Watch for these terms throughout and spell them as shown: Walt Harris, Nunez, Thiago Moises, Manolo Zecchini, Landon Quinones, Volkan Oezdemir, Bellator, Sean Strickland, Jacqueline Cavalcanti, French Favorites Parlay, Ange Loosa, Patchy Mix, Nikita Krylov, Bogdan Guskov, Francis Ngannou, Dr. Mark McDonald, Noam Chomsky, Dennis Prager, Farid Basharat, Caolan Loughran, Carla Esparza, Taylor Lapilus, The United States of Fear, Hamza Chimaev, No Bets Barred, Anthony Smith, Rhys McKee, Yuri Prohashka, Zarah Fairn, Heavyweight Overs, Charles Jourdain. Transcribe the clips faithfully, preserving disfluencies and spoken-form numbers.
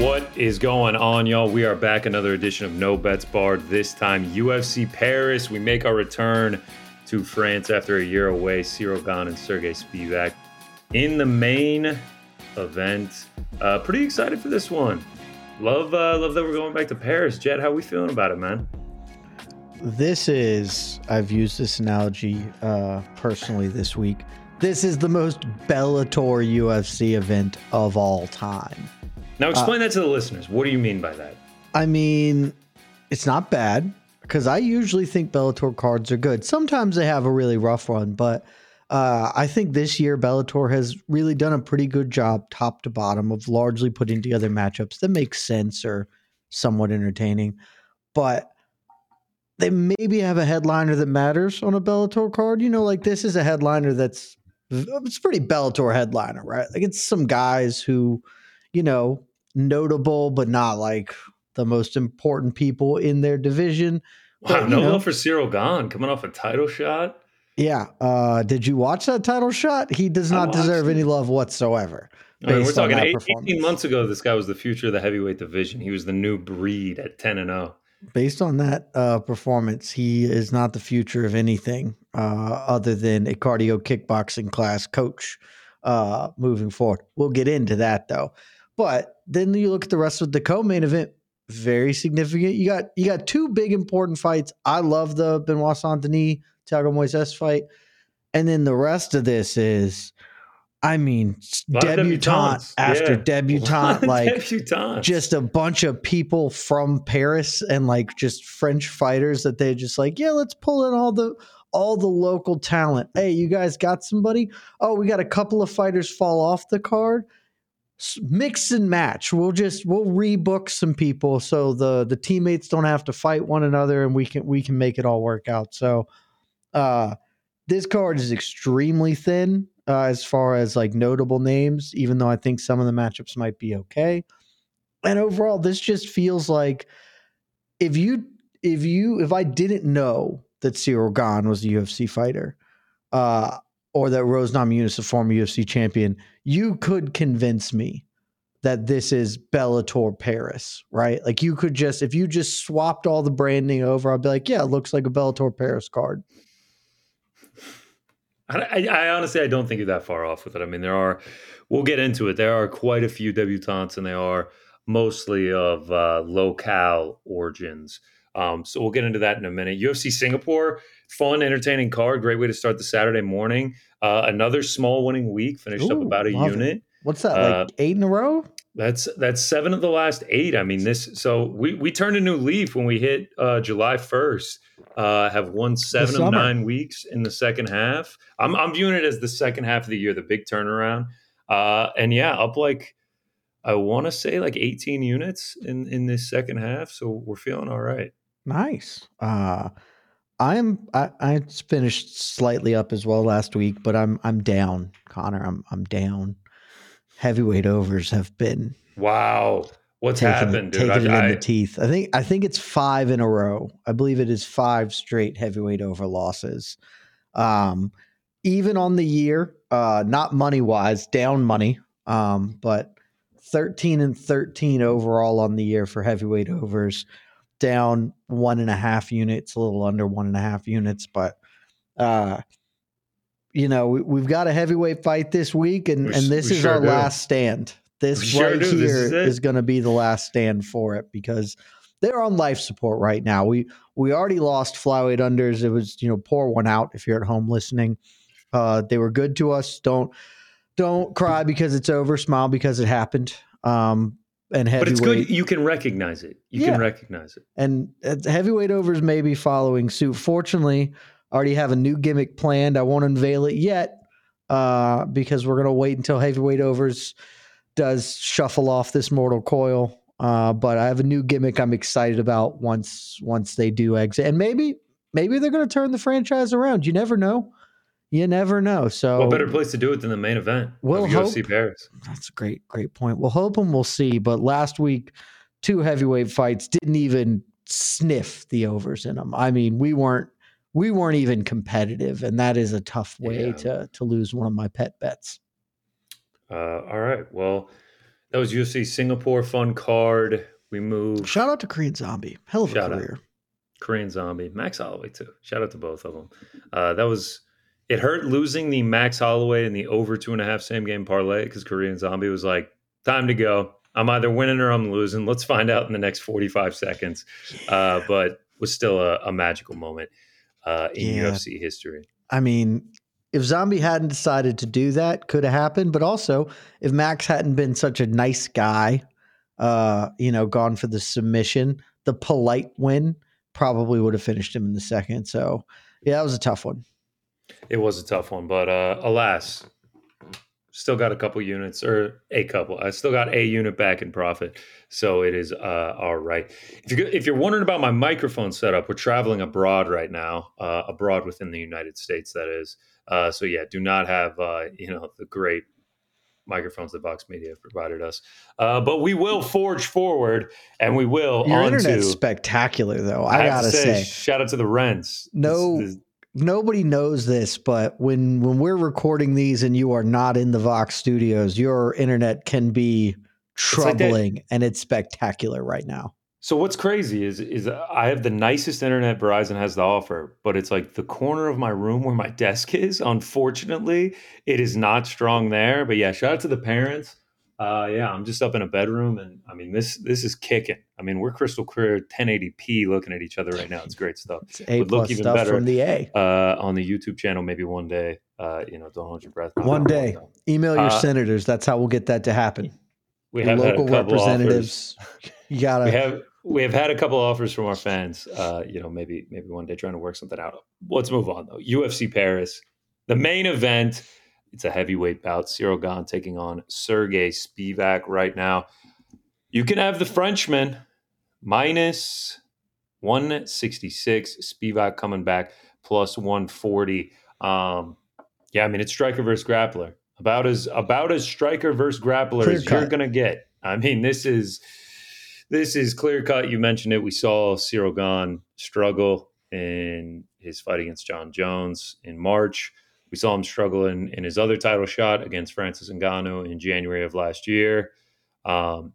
What is going on, y'all? We are back, another edition of No Bets Barred, this time U F C Paris. We make our return to France after a year away. Ciryl Gane and Sergey Spivak in the main event. Uh, pretty excited for this one. Love uh, love that we're going back to Paris. Jed, how are we feeling about it, man? This is, I've used this analogy uh, personally this week. This is the most Bellator U F C event of all time. Now, explain uh, that to the listeners. What do you mean by that? I mean, it's not bad, because I usually think Bellator cards are good. Sometimes they have a really rough one, but uh, I think this year Bellator has really done a pretty good job top to bottom of largely putting together matchups that make sense or somewhat entertaining. But they maybe have a headliner that matters on a Bellator card. You know, like this is a headliner that's it's a pretty Bellator headliner, right? Like it's some guys who, you know, notable, but not like the most important people in their division. Wow, but, no love for Ciryl Gane coming off a title shot. Yeah. Uh, did you watch that title shot? He does not deserve it. Any love whatsoever. I mean, we're talking eighteen months ago, this guy was the future of the heavyweight division. He was the new breed at ten and oh. Based on that uh, performance, he is not the future of anything uh, other than a cardio kickboxing class coach uh, moving forward. We'll get into that, though. But then you look at the rest of the co-main event, very significant. You got you got two big important fights. I love the Benoit Saint-Denis, Thiago Moises fight. And then the rest of this is, I mean, debutante after yeah. debutante, like debutantes. Just a bunch of people from Paris and like just French fighters that they just like, yeah, let's pull in all the all the local talent. Hey, you guys got somebody? Oh, we got a couple of fighters fall off the card. Mix and match. We'll just we'll rebook some people so the the teammates don't have to fight one another, and we can we can make it all work out. So uh, this card is extremely thin uh, as far as like notable names, even though I think some of the matchups might be okay. And overall, this just feels like if you if you if I didn't know that Ciryl Gane was a U F C fighter, uh, or that Rose Namajunas, a former U F C champion, you could convince me that this is Bellator Paris, right? Like you could just, if you just swapped all the branding over, I'd be like, yeah, it looks like a Bellator Paris card. I, I, I honestly, I don't think you're that far off with it. I mean, there are, we'll get into it. There are quite a few debutantes, and they are mostly of uh, locale origins. Um, so we'll get into that in a minute. U F C Singapore, fun, entertaining card. Great way to start the Saturday morning. Uh, another small winning week. Finished Ooh, up about a unit. It. What's that, uh, like eight in a row? That's that's seven of the last eight. I mean, this. So we, we turned a new leaf when we hit uh, July first. Uh, have won seven of nine weeks in the second half. I'm, I'm viewing it as the second half of the year, the big turnaround. Uh, and yeah, up like, I want to say like eighteen units in, in this second half. So we're feeling all right. Nice. Uh I'm I, I finished slightly up as well last week, but I'm I'm down, Connor. I'm I'm down. Heavyweight overs have been wow. What's taking, happened? Dude? Taking I, it in I, the teeth. I think I think it's five in a row. I believe it is five straight heavyweight over losses. Um, even on the year, uh, not money wise, down money. Um, but thirteen and thirteen overall on the year for heavyweight overs. Down one and a half units, a little under one and a half units. But, uh, you know, we, we've got a heavyweight fight this week, and, we, and this is sure our do. last stand. This sure right do. here this is, is going to be the last stand for it, because they're on life support right now. We we already lost flyweight unders. It was, you know, pour one out if you're at home listening. Uh, they were good to us. Don't don't cry because it's over. Smile because it happened. Um, and heavyweight, but it's good. You can recognize it. You yeah. can recognize it. And heavyweight overs may be following suit. Fortunately, I already have a new gimmick planned. I won't unveil it yet uh, because we're going to wait until heavyweight overs does shuffle off this mortal coil. Uh, but I have a new gimmick I'm excited about once once they do exit. And maybe maybe they're going to turn the franchise around. You never know. You never know. So, what better place to do it than the main event? We'll of U F C hope, Paris. That's a great, great point. We'll hope and we'll see. But last week, two heavyweight fights didn't even sniff the overs in them. I mean, we weren't we weren't even competitive, and that is a tough way yeah. to to lose one of my pet bets. Uh, all right. Well, that was U F C Singapore, fun card. We moved. Shout out to Korean Zombie. Hell of a Shout career. Out. Korean Zombie. Max Holloway, too. Shout out to both of them. Uh, that was. It hurt losing the Max Holloway and the over two and a half same game parlay because Korean Zombie was like, time to go. I'm either winning or I'm losing. Let's find out in the next forty-five seconds. Yeah. Uh, but was still a, a magical moment uh, in yeah. U F C history. I mean, if Zombie hadn't decided to do that, could have happened. But also, if Max hadn't been such a nice guy, uh, you know, gone for the submission, the polite win probably would have finished him in the second. So, yeah, that was a tough one. It was a tough one, but uh, alas, still got a couple units or a couple. I still got a unit back in profit, so it is uh, all right. If you're, if you're wondering about my microphone setup, we're traveling abroad right now, uh, abroad within the United States, that is. Uh, so yeah, do not have uh, you know the great microphones that Vox Media have provided us, uh, but we will forge forward, and we will. Your onto, internet's spectacular, though. I, I gotta say, say, shout out to the Rens. No. This, this, Nobody knows this, but when, when we're recording these and you are not in the Vox studios, your internet can be troubling, it's like and it's spectacular right now. So what's crazy is is I have the nicest internet Verizon has to offer, but it's like the corner of my room where my desk is. Unfortunately, it is not strong there. But yeah, shout out to the parents. Uh, yeah, I'm just up in a bedroom, and I mean this this is kicking. I mean, we're crystal clear ten eighty p looking at each other right now. It's great stuff. It's A would look even stuff better from the A uh, on the YouTube channel. Maybe one day, uh, you know, don't hold your breath. One day, one email your uh, senators. That's how we'll get that to happen. We your have local had a couple representatives. Offers. You gotta. We have we have had a couple offers from our fans. Uh, you know, maybe maybe one day trying to work something out. Let's move on though. U F C Paris, the main event. It's a heavyweight bout. Ciryl Gane taking on Sergey Spivak right now. You can have the Frenchman minus one sixty-six. Spivak coming back plus one forty. Um, yeah, I mean, it's striker versus grappler. About as about as striker versus grappler clear as cut. You're going to get. I mean, this is this is clear cut. You mentioned it. We saw Ciryl Gane struggle in his fight against Jon Jones in March. We saw him struggle in, in his other title shot against Francis Ngannou in January of last year. Um,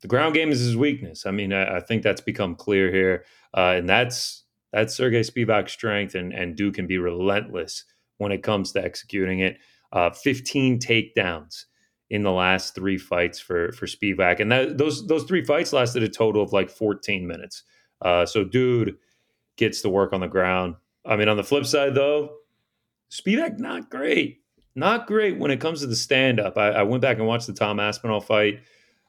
the ground game is his weakness. I mean, I, I think that's become clear here. Uh, and that's that's Sergey Spivak's strength, and, and Duke can be relentless when it comes to executing it. Uh, fifteen takedowns in the last three fights for, for Spivak. And that, those, those three fights lasted a total of like fourteen minutes. Uh, so dude gets the work on the ground. I mean, on the flip side, though, Spivak, not great. Not great when it comes to the stand-up. I, I went back and watched the Tom Aspinall fight.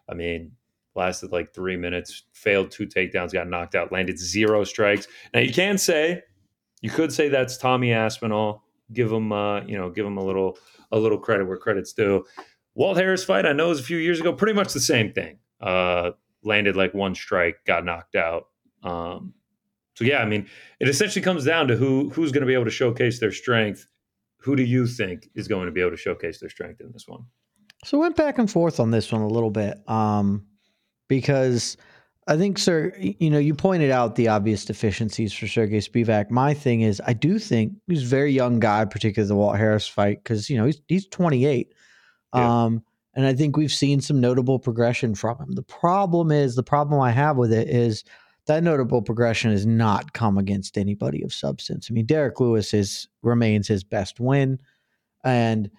I mean, lasted like three minutes, failed two takedowns, got knocked out, landed zero strikes. Now, you can say, you could say that's Tommy Aspinall. Give him, uh, you know, give him a little a little credit where credit's due. Walt Harris fight, I know, was a few years ago, pretty much the same thing. Uh, landed like one strike, got knocked out. Um So, yeah, I mean, it essentially comes down to who who's going to be able to showcase their strength. Who do you think is going to be able to showcase their strength in this one? So I went back and forth on this one a little bit um, because I think, sir, you know, you pointed out the obvious deficiencies for Sergey Spivak. My thing is I do think he's a very young guy, particularly the Walt Harris fight, because, you know, he's, he's twenty-eight. Yeah. Um, and I think we've seen some notable progression from him. The problem is the problem I have with it is that notable progression has not come against anybody of substance. I mean, Derek Lewis is remains his best win, and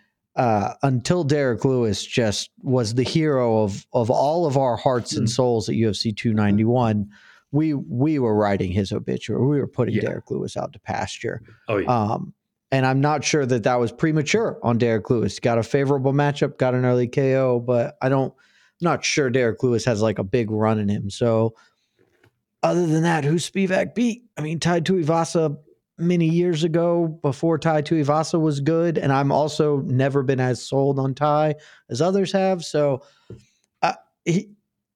uh, until Derek Lewis just was the hero of, of all of our hearts and souls at U F C two ninety-one, we we were writing his obituary. We were putting yeah. Derek Lewis out to pasture. Oh, yeah. Um, and I'm not sure that that was premature on Derek Lewis. Got a favorable matchup, got an early K O, but I don't, I'm not sure Derek Lewis has like a big run in him. So other than that, who Spivak beat? I mean, Tai Tuivasa many years ago before Tai Tuivasa was good, and I'm also never been as sold on Tai as others have. So uh, he,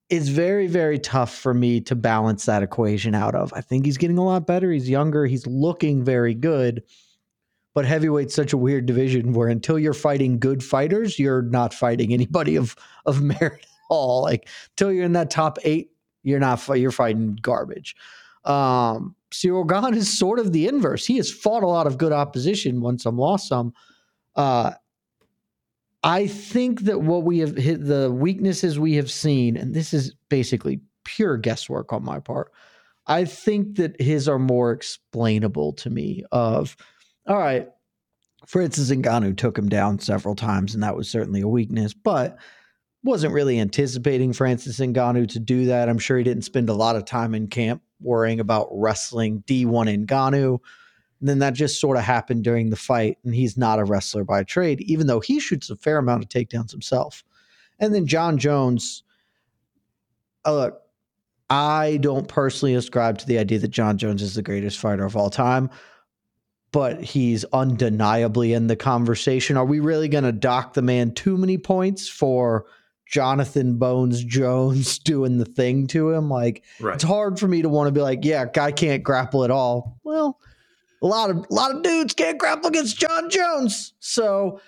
it's very, very tough for me to balance that equation out of. I think he's getting a lot better. He's younger. He's looking very good. But heavyweight's such a weird division where until you're fighting good fighters, you're not fighting anybody of of merit at all. Like until you're in that top eight, you're not you're fighting garbage. Um, Ciryl Gane is sort of the inverse. He has fought a lot of good opposition, won some, lost some. Uh, I think that what we have hit, the weaknesses we have seen, and this is basically pure guesswork on my part, I think that his are more explainable to me of, all right, Francis Ngannou took him down several times, and that was certainly a weakness, but wasn't really anticipating Francis Ngannou to do that. I'm sure he didn't spend a lot of time in camp worrying about wrestling D one Ngannou. And then that just sort of happened during the fight, and he's not a wrestler by trade, even though he shoots a fair amount of takedowns himself. And then Jon Jones, uh, look, I don't personally ascribe to the idea that Jon Jones is the greatest fighter of all time, but he's undeniably in the conversation. Are we really going to dock the man too many points for Jonathan Bones Jones doing the thing to him? Like, right. It's hard for me to want to be like, yeah, guy can't grapple at all. Well, a lot of a lot of dudes can't grapple against Jon Jones. So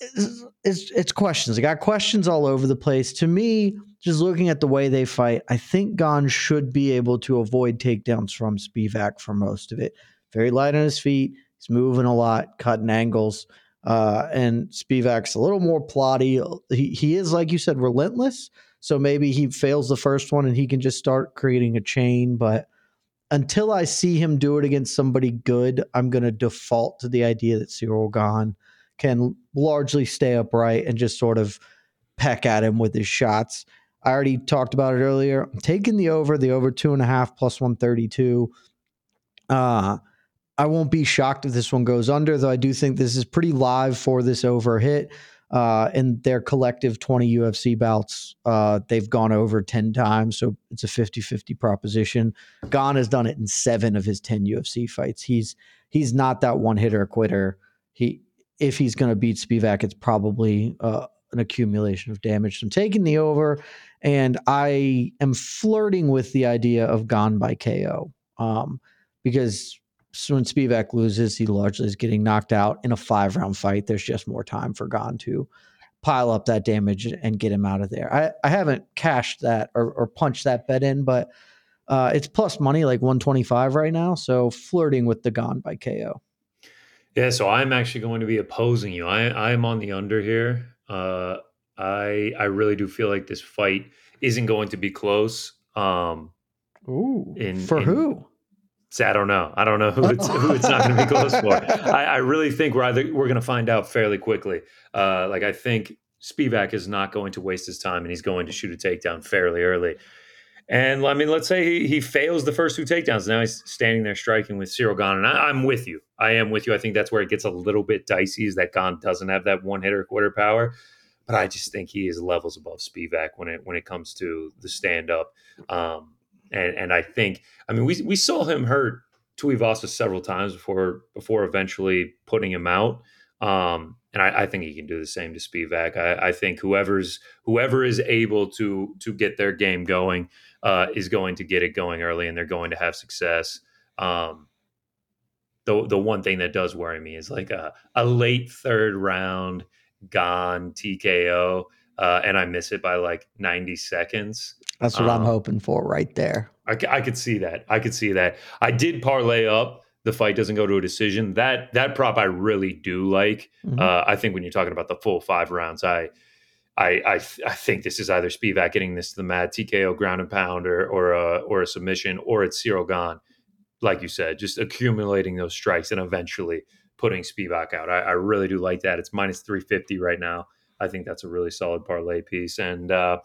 it's, it's, it's questions. I got questions all over the place. To me, just looking at the way they fight, I think Gane should be able to avoid takedowns from Spivak for most of it. Very light on his feet. He's moving a lot, cutting angles. Uh, and Spivak's a little more plotty. He, he is, like you said, relentless. So maybe he fails the first one and he can just start creating a chain. But until I see him do it against somebody good, I'm going to default to the idea that Ciryl Gane can largely stay upright and just sort of peck at him with his shots. I already talked about it earlier. I'm taking the over, the over two and a half plus one thirty-two. Uh, I won't be shocked if this one goes under, though I do think this is pretty live for this over hit. Uh, in their collective twenty U F C bouts, uh, they've gone over ten times, so it's a fifty-fifty proposition. Gane has done it in seven of his ten U F C fights. He's he's not that one-hitter quitter. He If he's going to beat Spivak, it's probably uh, an accumulation of damage. So I'm taking the over, and I am flirting with the idea of Gane by K O um, because when Spivak loses, he largely is getting knocked out in a five-round fight. There's just more time for Gane to pile up that damage and get him out of there. I, I haven't cashed that or, or punched that bet in, but uh, it's plus money, like one twenty-five right now, so flirting with the Gane by K O. Yeah, so I'm actually going to be opposing you. I am on the under here. Uh, I I really do feel like this fight isn't going to be close. Um, Ooh, in, for in, who? I don't know. I don't know who it's, who it's not going to be close for. I, I really think we're either, we're going to find out fairly quickly. Uh, like I think Spivak is not going to waste his time, and he's going to shoot a takedown fairly early. And I mean, let's say he, he fails the first two takedowns. Now he's standing there striking with Ciryl Gane, and I, I'm with you. I am with you. I think that's where it gets a little bit dicey, is that Gane doesn't have that one hitter quarter power. But I just think he is levels above Spivak when it when it comes to the stand up. Um, And and I think, I mean, we we saw him hurt Tuivasa several times before before eventually putting him out. Um, and I, I think he can do the same to Spivak. I, I think whoever's whoever is able to to get their game going uh, is going to get it going early, and they're going to have success. Um, the the one thing that does worry me is like a, a late third round Gane T K O, uh, and I miss it by like ninety seconds. That's what um, I'm hoping for right there. I, I could see that. I could see that. I did parlay up the fight doesn't go to a decision. That that prop I really do like. Mm-hmm. Uh, I think when you're talking about the full five rounds, I I I, th- I think this is either Spivak getting this to the mat, T K O ground and pound, or or a, or a submission, or it's Ciryl Gane, like you said, just accumulating those strikes and eventually putting Spivak out. I, I really do like that. It's minus three fifty right now. I think that's a really solid parlay piece. And uh,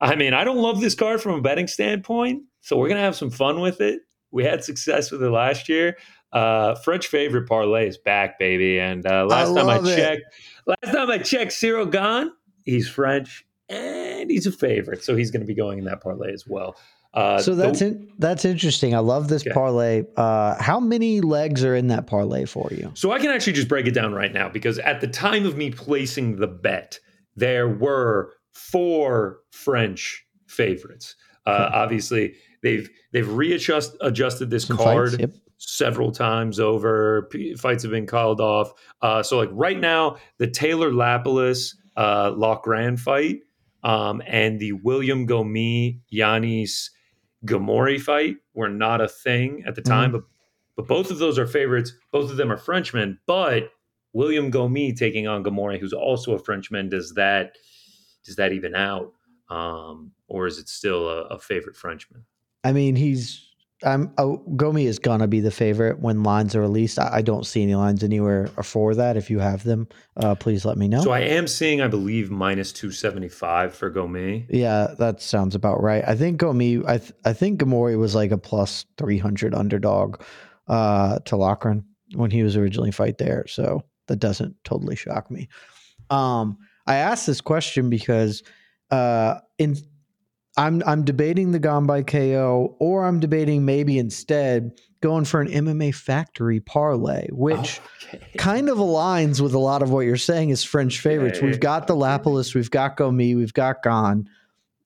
I mean, I don't love this card from a betting standpoint, so we're going to have some fun with it. We had success with it last year. Uh, French favorite parlay is back, baby. And uh, last I time I checked, it. last time I checked, Ciryl Gane, he's French and he's a favorite, so he's going to be going in that parlay as well. Uh, so that's the, in, that's interesting. I love this okay. parlay. Uh, how many legs are in that parlay for you? So I can actually just break it down right now, because at the time of me placing the bet, there were four French favorites. Uh, obviously, they've they've readjust adjusted this Some card fights, yep. several times over. P- fights have been called off. Uh, so like right now, the Taylor Lapilus uh, Loughran fight um, and the William Gomis Giannis Ghemmouri fight were not a thing at the time, mm-hmm. but but both of those are favorites. Both of them are Frenchmen, but William Gomis taking on Ghemmouri, who's also a Frenchman, does that does that even out, um, or is it still a, a favorite Frenchman? I mean, he's I'm oh, Gomi is gonna be the favorite when lines are released. I, I don't see any lines anywhere for that. If you have them, uh, please let me know. So I am seeing, I believe, minus two seventy-five for Gomi. Yeah, that sounds about right. I think Gomi. I th- I think Ghemmouri was like a plus three hundred underdog uh, to Loughran when he was originally fight there. So that doesn't totally shock me. Um, I asked this question because uh, in. I'm I'm debating the Gone by K O, or I'm debating maybe instead going for an M M A Factory parlay, which okay. kind of aligns with a lot of what you're saying is French favorites. Yeah, we've got the Lapilus, we've got Gomi, we've got Gone.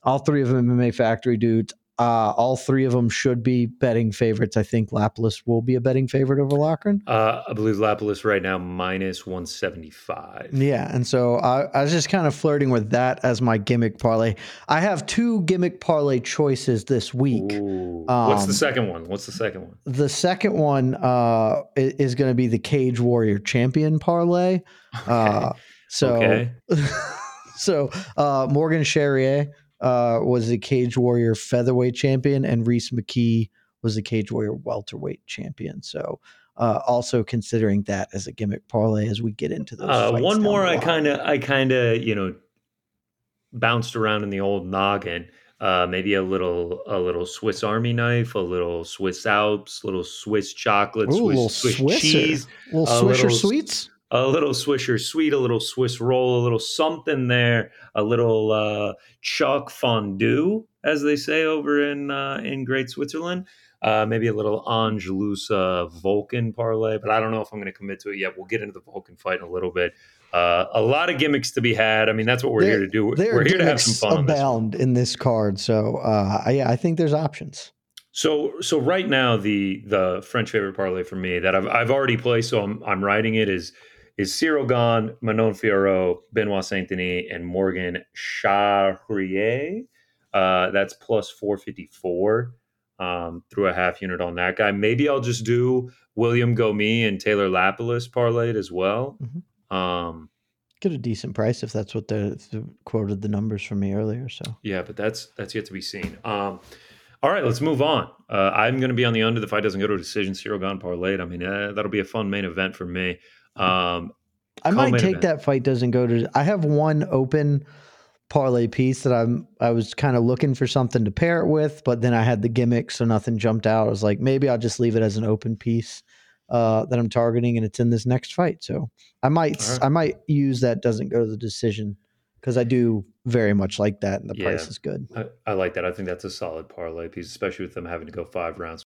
All three of them M M A Factory dudes. Uh, all three of them should be betting favorites. I think Lapilus will be a betting favorite over Loughran. Uh, I believe Lapilus right now minus one seventy-five. Yeah, and so I, I was just kind of flirting with that as my gimmick parlay. I have two gimmick parlay choices this week. Ooh. Um, What's the second one? What's the second one? The second one uh, is going to be the Cage Warrior Champion parlay. Okay. Uh, so, okay. so uh, Morgan Charrière Uh, was the Cage Warrior featherweight champion, and Rhys McKee was the Cage Warrior welterweight champion. So uh, also considering that as a gimmick parlay as we get into those uh, fights. One more I kind of, I kind of, you know, bounced around in the old noggin. Uh, maybe a little, a little Swiss Army knife, a little Swiss Alps, little Swiss chocolate, Ooh, Swiss, little Swiss Swisser. cheese, little a Swisher little, sweets, a little Swisher sweet, a little Swiss roll, a little something there, a little uh, chalk fondue, as they say over in uh, in Great Switzerland. Uh, maybe a little Ange Loosa Volkan parlay, but I don't know if I'm going to commit to it yet. We'll get into the Volkan fight in a little bit. Uh, a lot of gimmicks to be had. I mean, that's what we're there, here to do. We're here to have some fun. Abound on this in this card, so uh, yeah, I think there's options. So, so right now the the French favorite parlay for me that I've I've already placed, so I'm I'm writing it is is Ciryl Gane, Manon Fiorot, Benoit Saint-Denis, and Morgan Charrière. Uh, that's plus four fifty-four um, through a half unit on that guy. Maybe I'll just do William Gomi and Taylor Lapilus parlayed as well. Mm-hmm. Um, Get a decent price if that's what they quoted the numbers from me earlier. So yeah, but that's that's yet to be seen. Um, all right, let's move on. Uh, I'm going to be on the under. The fight doesn't go to a decision. Ciryl Gane parlayed. I mean, uh, that'll be a fun main event for me. Um, I might take event. that fight doesn't go to. I have one open parlay piece that I'm. I was kind of looking for something to pair it with, but then I had the gimmick, so nothing jumped out. I was like, maybe I'll just leave it as an open piece uh, that I'm targeting, and it's in this next fight. So I might. Right. I might use that doesn't go to the decision because I do very much like that, and the yeah, price is good. I, I like that. I think that's a solid parlay piece, especially with them having to go five rounds.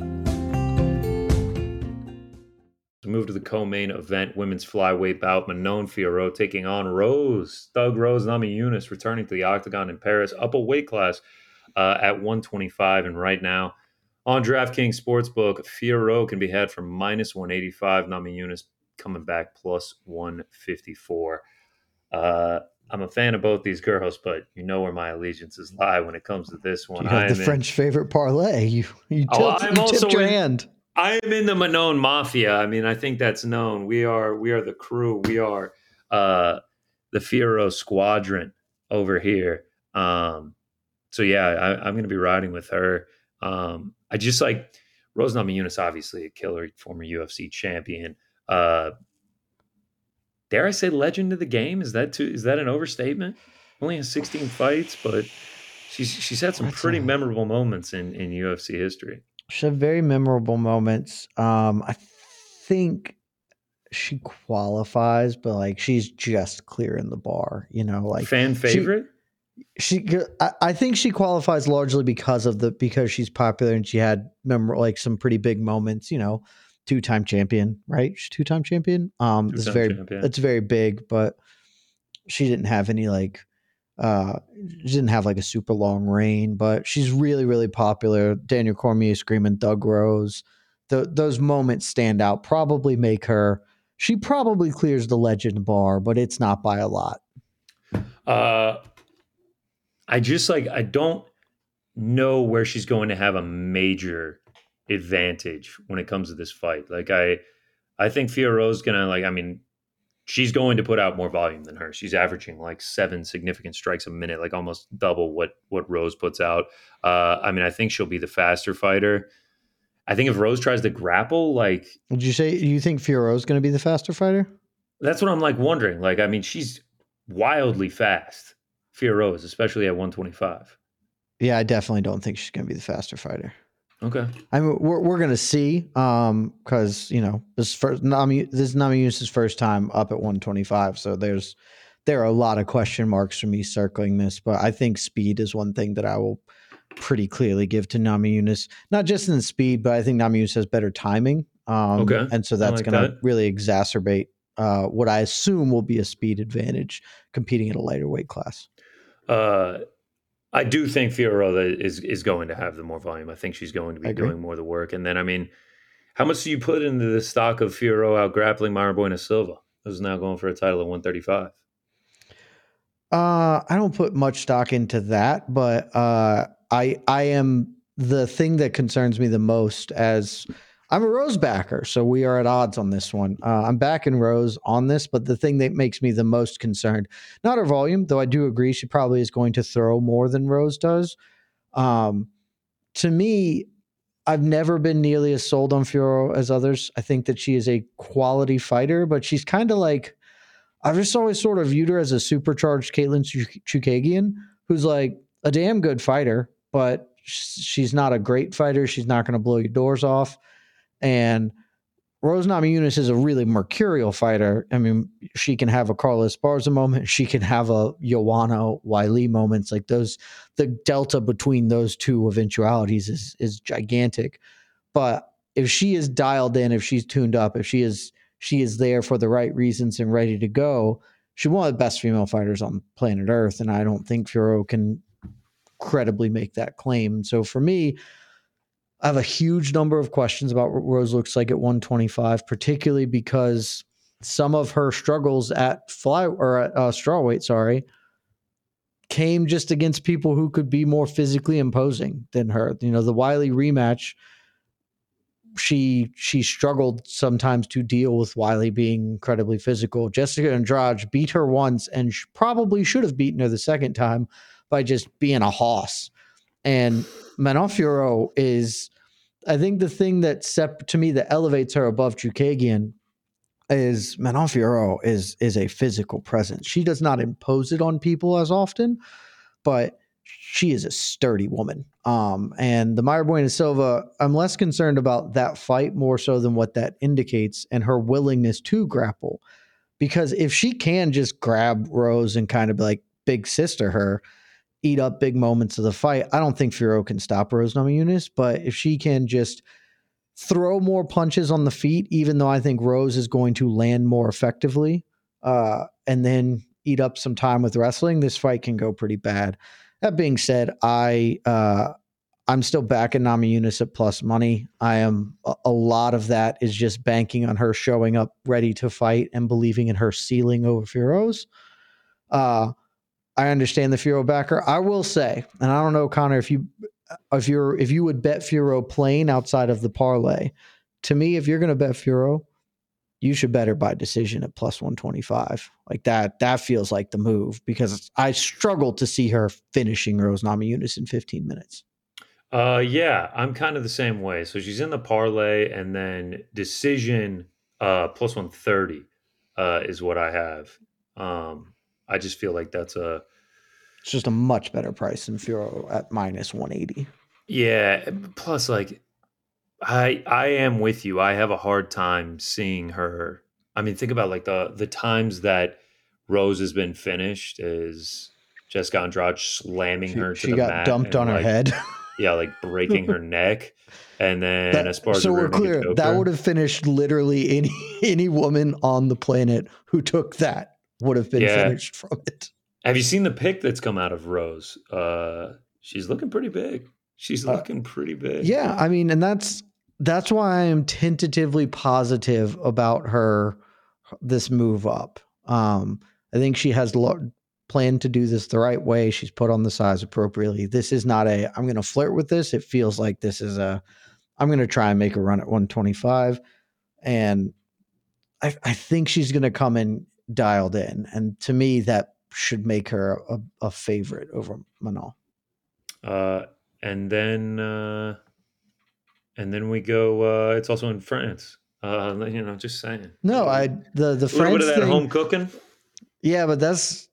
Move to the co-main event, women's flyweight bout. Manon Fiorot taking on Rose, Thug Rose Namajunas, returning to the Octagon in Paris, up a weight class uh, at one twenty-five. And right now on DraftKings Sportsbook, Fiorot can be had for minus one eighty-five. Namajunas coming back plus one fifty-four. Uh, I'm a fan of both these girls, but you know where my allegiances lie when it comes to this one. You have I the am French in... favorite parlay. You you, oh, tilt, you tipped your in... hand. I am in the Manon Mafia. I mean, I think that's known. We are we are the crew. We are uh, the Fiorot squadron over here. Um, so, yeah, I, I'm going to be riding with her. Um, I just like Rose Namajunas, obviously a killer, former U F C champion. Uh, dare I say legend of the game? Is that too, is that an overstatement? Only has sixteen fights, but she's, she's had some that's pretty a... memorable moments in, in U F C history. She had very memorable moments. Um, I think she qualifies, but like she's just clearing the bar, you know, like fan favorite. She, she I, I think she qualifies largely because of the because she's popular and she had memor- like some pretty big moments, you know, two time champion, right? She's two time champion. Um, two-time it's very champion. It's very big, but she didn't have any like. Uh, she didn't have like a super long reign, but she's really, really popular. Daniel Cormier screaming Thug Rose. The, those moments stand out, probably make her, she probably clears the legend bar, but it's not by a lot. Uh, I just like, I don't know where she's going to have a major advantage when it comes to this fight. Like I, I think Fiorot's going to like, I mean, she's going to put out more volume than her. She's averaging like seven significant strikes a minute, like almost double what, what Rose puts out. Uh, I mean, I think she'll be the faster fighter. I think if Rose tries to grapple, like... Would you say, do you think Fiorot's going to be the faster fighter? That's what I'm like wondering. Like, I mean, she's wildly fast. Fiorot is, especially at one twenty-five. Yeah, I definitely don't think she's going to be the faster fighter. Okay. I mean, we're we're gonna see, um, because you know this first Nami, this is Namajunas' first time up at one twenty-five, so there's there are a lot of question marks for me circling this, but I think speed is one thing that I will pretty clearly give to Namajunas. Not just in the speed, but I think Namajunas has better timing, um, okay. and so that's like gonna that. really exacerbate uh, what I assume will be a speed advantage competing in a lighter weight class. Uh. I do think Fiorot is is going to have the more volume. I think she's going to be doing more of the work. And then, I mean, how much do you put into the stock of Fiorot out grappling Mairboyna Silva, who's now going for a title at one thirty-five? Uh, I don't put much stock into that, but uh, I I am the thing that concerns me the most as I'm a Rose backer, so we are at odds on this one. Uh, I'm backing Rose on this, but the thing that makes me the most concerned, not her volume, though I do agree she probably is going to throw more than Rose does. Um, to me, I've never been nearly as sold on Fiorot as others. I think that she is a quality fighter, but she's kind of like, I've just always sort of viewed her as a supercharged Caitlin Chukagian, who's like a damn good fighter, but she's not a great fighter. She's not going to blow your doors off. And Rose Namajunas is a really mercurial fighter. I mean, she can have a Carla Esparza moment. She can have a Joanna Wiley moments. Like those, the delta between those two eventualities is is gigantic. But if she is dialed in, if she's tuned up, if she is she is there for the right reasons and ready to go, she's one of the best female fighters on planet Earth, and I don't think Fiorot can credibly make that claim. So for me, I have a huge number of questions about what Rose looks like at one twenty-five, particularly because some of her struggles at fly or at uh, strawweight, sorry, came just against people who could be more physically imposing than her. You know, the Wiley rematch, she she struggled sometimes to deal with Wiley being incredibly physical. Jessica Andrade beat her once and she probably should have beaten her the second time by just being a hoss. And Manon Fiorot is, I think, the thing that sep- to me that elevates her above Chukagian is Manon Fiorot is is a physical presence. She does not impose it on people as often, but she is a sturdy woman. Um, and the Maia Bueno Silva, I'm less concerned about that fight more so than what that indicates and her willingness to grapple. Because if she can just grab Rose and kind of like big sister her, eat up big moments of the fight, I don't think Fiorot can stop Rose Namajunas. But if she can just throw more punches on the feet, even though I think Rose is going to land more effectively, uh, and then eat up some time with wrestling, this fight can go pretty bad. That being said, I, uh, I'm still backing Namajunas at plus money. I am a lot of that is just banking on her showing up ready to fight and believing in her ceiling over Fiorot's. Uh, I understand the Fiorot backer. I will say, and I don't know, Connor, if you if you're if you would bet Fiorot plain outside of the parlay. To me, if you're going to bet Fiorot, you should bet her by decision at plus one twenty-five. Like that, that feels like the move because I struggle to see her finishing Rose Namajunas in fifteen minutes. Uh, yeah, I'm kind of the same way. So she's in the parlay, and then decision uh, plus one thirty uh, is what I have. Um, I just feel like that's a... It's just a much better price than Fiorot at minus one eighty. Yeah, plus like... I I am with you. I have a hard time seeing her. I mean, think about like the the times that Rose has been finished is Jessica Andrade slamming she, her to the mat. She got dumped on her like, head. Yeah, like breaking her neck. And then that, Esparza so we're clear, that would have finished literally any any woman on the planet who took that would have been yeah. finished from it. Have you seen the pic that's come out of Rose? Uh, she's looking pretty big. She's looking uh, pretty big. Yeah, I mean, and that's That's why I am tentatively positive about her, this move up. Um, I think she has lo- planned to do this the right way. She's put on the size appropriately. This is not a, I'm going to flirt with this. It feels like this is a, I'm going to try and make a run at one twenty-five. And I, I think she's going to come in dialed in. And to me, that should make her a, a favorite over Manon. Uh, and then... Uh... And then we go, uh, it's also in France. Uh, you know, just saying. No, I the, the France what, what thing. Home cooking? Yeah, but that's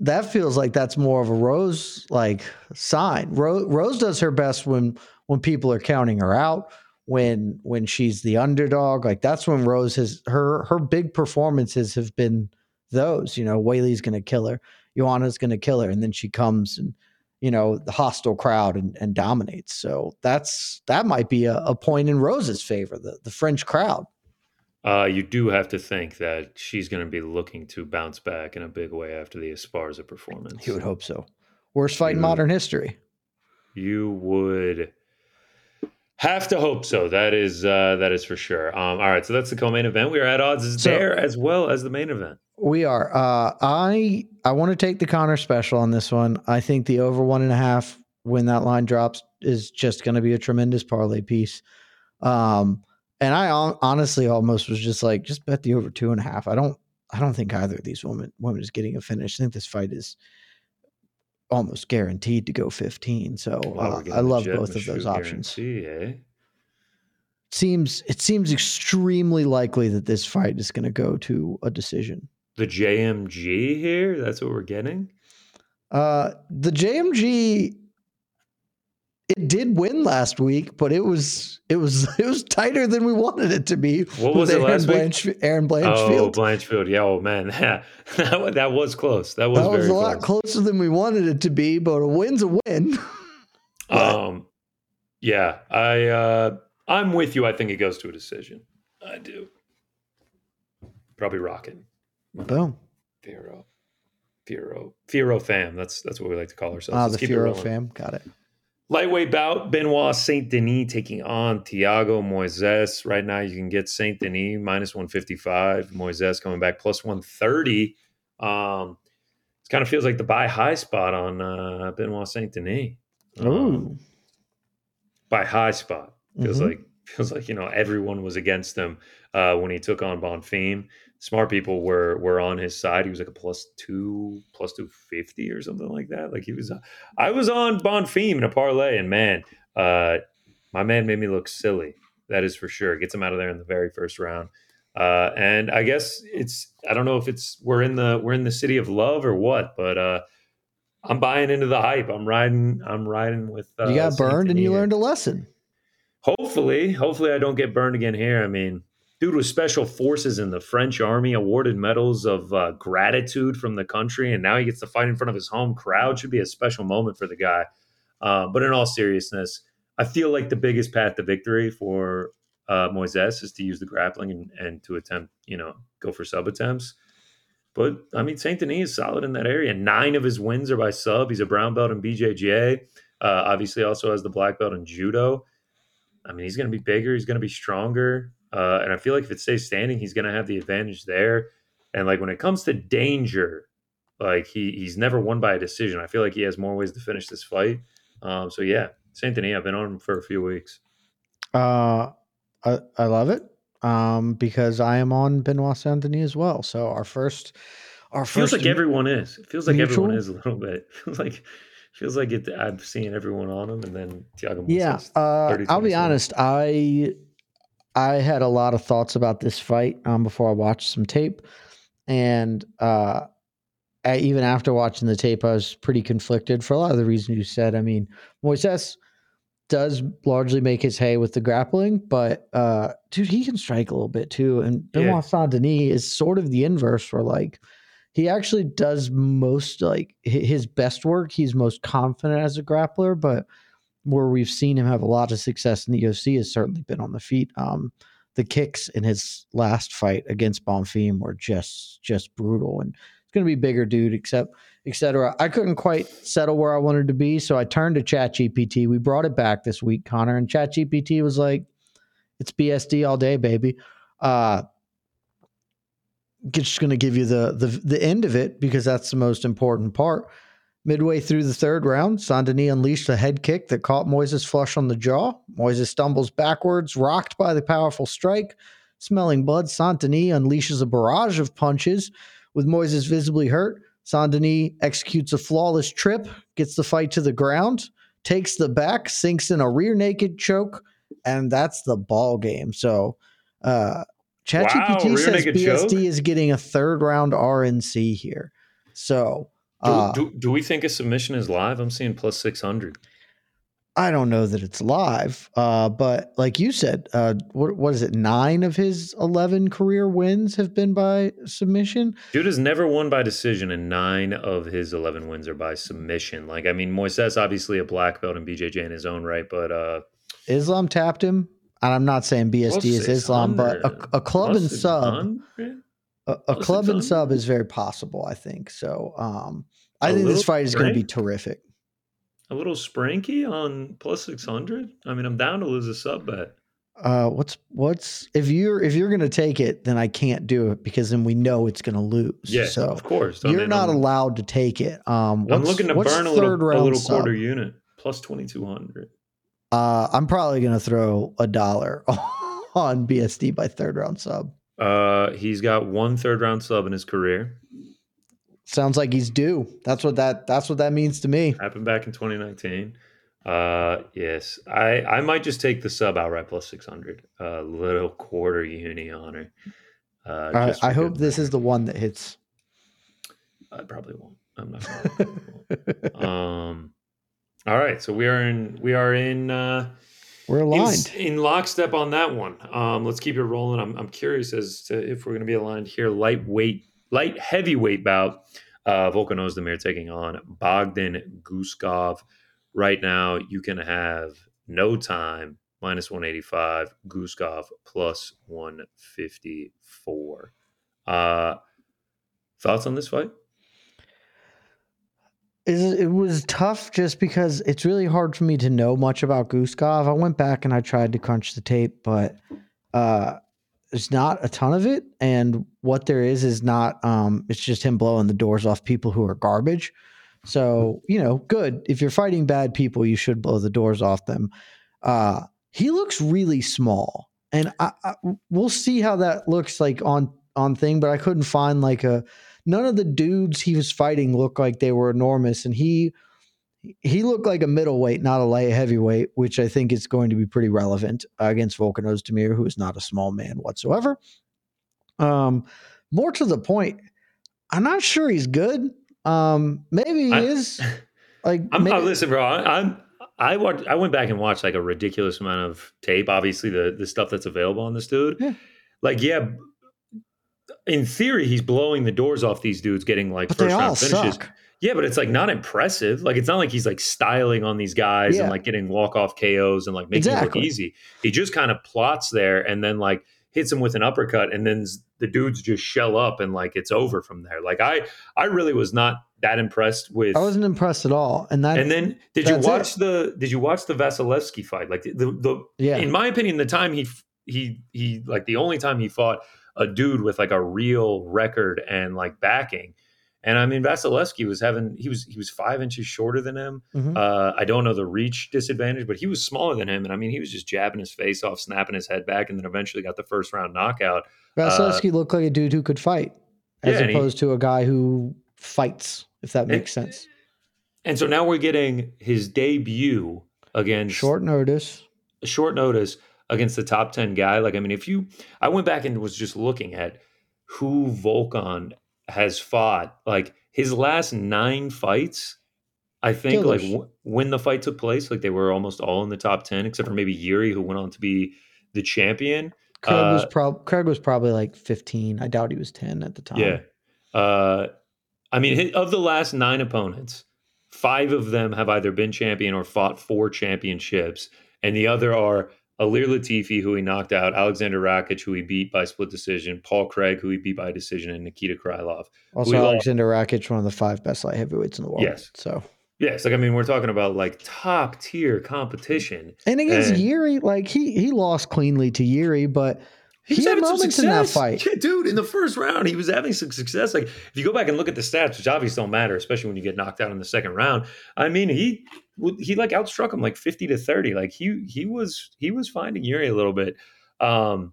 that feels like that's more of a Rose like sign. Rose, Rose does her best when when people are counting her out, when when she's the underdog. Like that's when Rose has her her big performances have been those. You know, Whaley's going to kill her, Ioana's going to kill her, and then she comes and, you know, the hostile crowd and, and dominates. So that's, that might be a, a point in Rose's favor, the, the French crowd. Uh, you do have to think that she's going to be looking to bounce back in a big way after the Esparza performance. You would hope so. Worst fight you, in modern history. You would have to hope so. That is, uh, that is for sure. Um, all right. So that's the co-main event. We are at odds so, there as well as the main event. We are. Uh, I I want to take the Connor special on this one. I think the over one and a half when that line drops is just going to be a tremendous parlay piece. Um, and I on, honestly almost was just like, just bet the over two and a half. I don't I don't think either of these women women is getting a finish. I think this fight is almost guaranteed to go fifteen. So uh, I love both of those options. Eh? Seems it seems extremely likely that this fight is going to go to a decision. The J M G here? That's what we're getting? Uh, the J M G, it did win last week, but it was it was it was tighter than we wanted it to be. What was it last week? Aaron Blanchfield. Oh, Blanchfield. Yeah, oh man, that that was close. That was that was a lot closer than we wanted it to be. But a win's a win. um, yeah, I uh, I'm with you. I think it goes to a decision. I do. Probably rocking. Boom. Fiorot. Fiorot. Fiorot fam. That's that's what we like to call ourselves. Ah, Let's the Fiorot fam. Got it. Lightweight bout, Benoit Saint-Denis taking on Thiago Moises. Right now you can get Saint-Denis minus one fifty-five. Moises coming back plus one thirty. Um, it kind of feels like the buy high spot on uh, Benoit Saint-Denis. Um, oh. Buy high spot. Feels mm-hmm. like feels like, you know, everyone was against him uh, when he took on Bonfim. Smart people were were on his side. He was like a plus two, plus two fifty or something like that. Like he was, uh, I was on Bonfim in a parlay, and man, uh, my man made me look silly. That is for sure. Gets him out of there in the very first round. Uh, and I guess it's, I don't know if it's we're in the we're in the city of love or what, but uh, I'm buying into the hype. I'm riding. I'm riding with. Uh, you got burned, Saint-Denis, and you learned a lesson. Hopefully, hopefully I don't get burned again here. I mean, dude was special forces in the French army, awarded medals of uh, gratitude from the country, and now he gets to fight in front of his home crowd. Should be a special moment for the guy. Uh, but in all seriousness, I feel like the biggest path to victory for uh, Moises is to use the grappling and, and to attempt, you know, go for sub attempts. But, I mean, Saint-Denis is solid in that area. Nine of his wins are by sub. He's a brown belt in B J J. Uh, obviously also has the black belt in judo. I mean, he's going to be bigger. He's going to be stronger. Uh, and I feel like if it stays standing, he's going to have the advantage there. And, like, when it comes to danger, like, he he's never won by a decision. I feel like he has more ways to finish this fight. Um, so, yeah, Saint-Denis, I've been on him for a few weeks. Uh, I, I love it um, because I am on Benoit Saint-Denis as well. So our first – our first feels like everyone is. It feels like mutual? everyone is a little bit. like – Feels like it, I'm seeing everyone on him, and then Thiago. Yeah, uh, I'll be honest. I I had a lot of thoughts about this fight um, before I watched some tape, and uh, I, even after watching the tape, I was pretty conflicted for a lot of the reasons you said. I mean, Moises does largely make his hay with the grappling, but uh, dude, he can strike a little bit too. And Benoit yeah. Saint-Denis is sort of the inverse, where like. He actually does most, like, his best work. He's most confident as a grappler, but where we've seen him have a lot of success in the U F C has certainly been on the feet. Um, the kicks in his last fight against Bonfim were just just brutal, and it's going to be a bigger dude, except et cetera. I couldn't quite settle where I wanted to be, so I turned to ChatGPT. We brought it back this week, Connor, and ChatGPT was like, it's B S D all day, baby. Uh Just going to give you the, the the end of it because that's the most important part. Midway through the third round, Saint-Denis unleashed a head kick that caught Moises flush on the jaw. Moises stumbles backwards, rocked by the powerful strike. Smelling blood, Saint-Denis unleashes a barrage of punches. With Moises visibly hurt, Saint-Denis executes a flawless trip, gets the fight to the ground, takes the back, sinks in a rear naked choke, and that's the ball game. So, uh, ChatGPT wow, says B S D joke? is getting a third round R N C here. So, uh, do, do, do we think a submission is live? I'm seeing plus six hundred. I don't know that it's live, uh, but like you said, uh, what, what is it? Nine of his eleven career wins have been by submission. Dude has never won by decision, and nine of his eleven wins are by submission. Like, I mean, Moises obviously a black belt in B J J in his own right, but uh, Islam tapped him. And I'm not saying B S D is Islam, but a, a club and sub, a, a club and sub is very possible, I think. So um, I think this fight is going to be terrific. A little spranky on plus six hundred. I mean, I'm down to lose a sub bet. Uh, what's what's if you're if you're going to take it, then I can't do it because then we know it's going to lose. Yeah, so of course. You're not allowed to take it. Um, I'm looking to burn a little, a little quarter unit plus twenty-two hundred. Uh, I'm probably going to throw a dollar on B S D by third round sub. Uh, he's got one third round sub in his career. Sounds like he's due. That's what that that's what that means to me. Happened back in twenty nineteen. Uh, yes, I, I might just take the sub outright plus six hundred. A uh, little quarter uni on her. Uh, right, I hope this is the one that hits. I probably won't. I'm not sure. um. All right, so we are in we are in uh, we're aligned in, in lockstep on that one. Um, let's keep it rolling. I'm I'm curious as to if we're going to be aligned here. Lightweight, light heavyweight bout. Uh, Volkan Oezdemir taking on Bogdan Guskov. Right now, you can have no time minus one eighty-five. Guskov plus one fifty-four. Uh, Thoughts on this fight? It was tough just because it's really hard for me to know much about Guskov. I went back and I tried to crunch the tape, but uh, there's not a ton of it. And what there is is not, um, it's just him blowing the doors off people who are garbage. So, you know, good. If you're fighting bad people, you should blow the doors off them. Uh, he looks really small. And I, I, we'll see how that looks like on, on thing, but I couldn't find like a, none of the dudes he was fighting looked like they were enormous. And he, he looked like a middleweight, not a light heavyweight, which I think is going to be pretty relevant uh, against Volkan Oezdemir, who is not a small man whatsoever. Um, more to the point, I'm not sure he's good. Um, maybe he I, is like, I'm, maybe. Oh, listen, bro, I, I'm, I watched, I went back and watched like a ridiculous amount of tape, obviously the, the stuff that's available on this dude. Yeah. Like, yeah, in theory, he's blowing the doors off these dudes getting like but first round finishes. Suck. Yeah, but it's like not impressive. Like, it's not like he's like styling on these guys yeah. and like getting walk off K Os and like making exactly. it look easy. He just kind of plots there and then like hits him with an uppercut, and then the dudes just shell up and like it's over from there. Like I, I really was not that impressed with. I wasn't impressed at all. And that. And then did you watch it. the? Did you watch the Vasilevsky fight? Like the, the the yeah. In my opinion, the time he he he like the only time he fought a dude with like a real record and like backing. And I mean, Vasilevsky was having, he was, he was five inches shorter than him. Mm-hmm. Uh, I don't know the reach disadvantage, but he was smaller than him. And I mean, he was just jabbing his face off, snapping his head back, and then eventually got the first round knockout. Vasilevsky uh, looked like a dude who could fight as yeah, opposed he, to a guy who fights, if that makes and, sense. And so now we're getting his debut against short notice, short notice against the top ten guy. Like, I mean, if you, I went back and was just looking at who Volkan has fought. Like his last nine fights, I think Killers. like w- when the fight took place, like they were almost all in the top ten, except for maybe Yuri, who went on to be the champion. Craig, uh, was, prob- Craig was probably like fifteen. I doubt he was ten at the time. Yeah. Uh, I mean, his, of the last nine opponents, five of them have either been champion or fought for championships. And the other are Alir Latifi, who he knocked out, Alexander Rakic, who he beat by split decision, Paul Craig, who he beat by decision, and Nikita Krylov. Also, Alexander Rakic, one of the five best light heavyweights in the world. Yes. So, yes. Like, I mean, we're talking about like top tier competition. And against and, Yuri, like he he lost cleanly to Yuri, but he, he had moments in that fight. Yeah, dude, in the first round, he was having some success. Like, if you go back and look at the stats, which obviously don't matter, especially when you get knocked out in the second round, I mean, he. He like outstruck him like fifty to thirty. Like he he was he was finding Yuri a little bit. Um,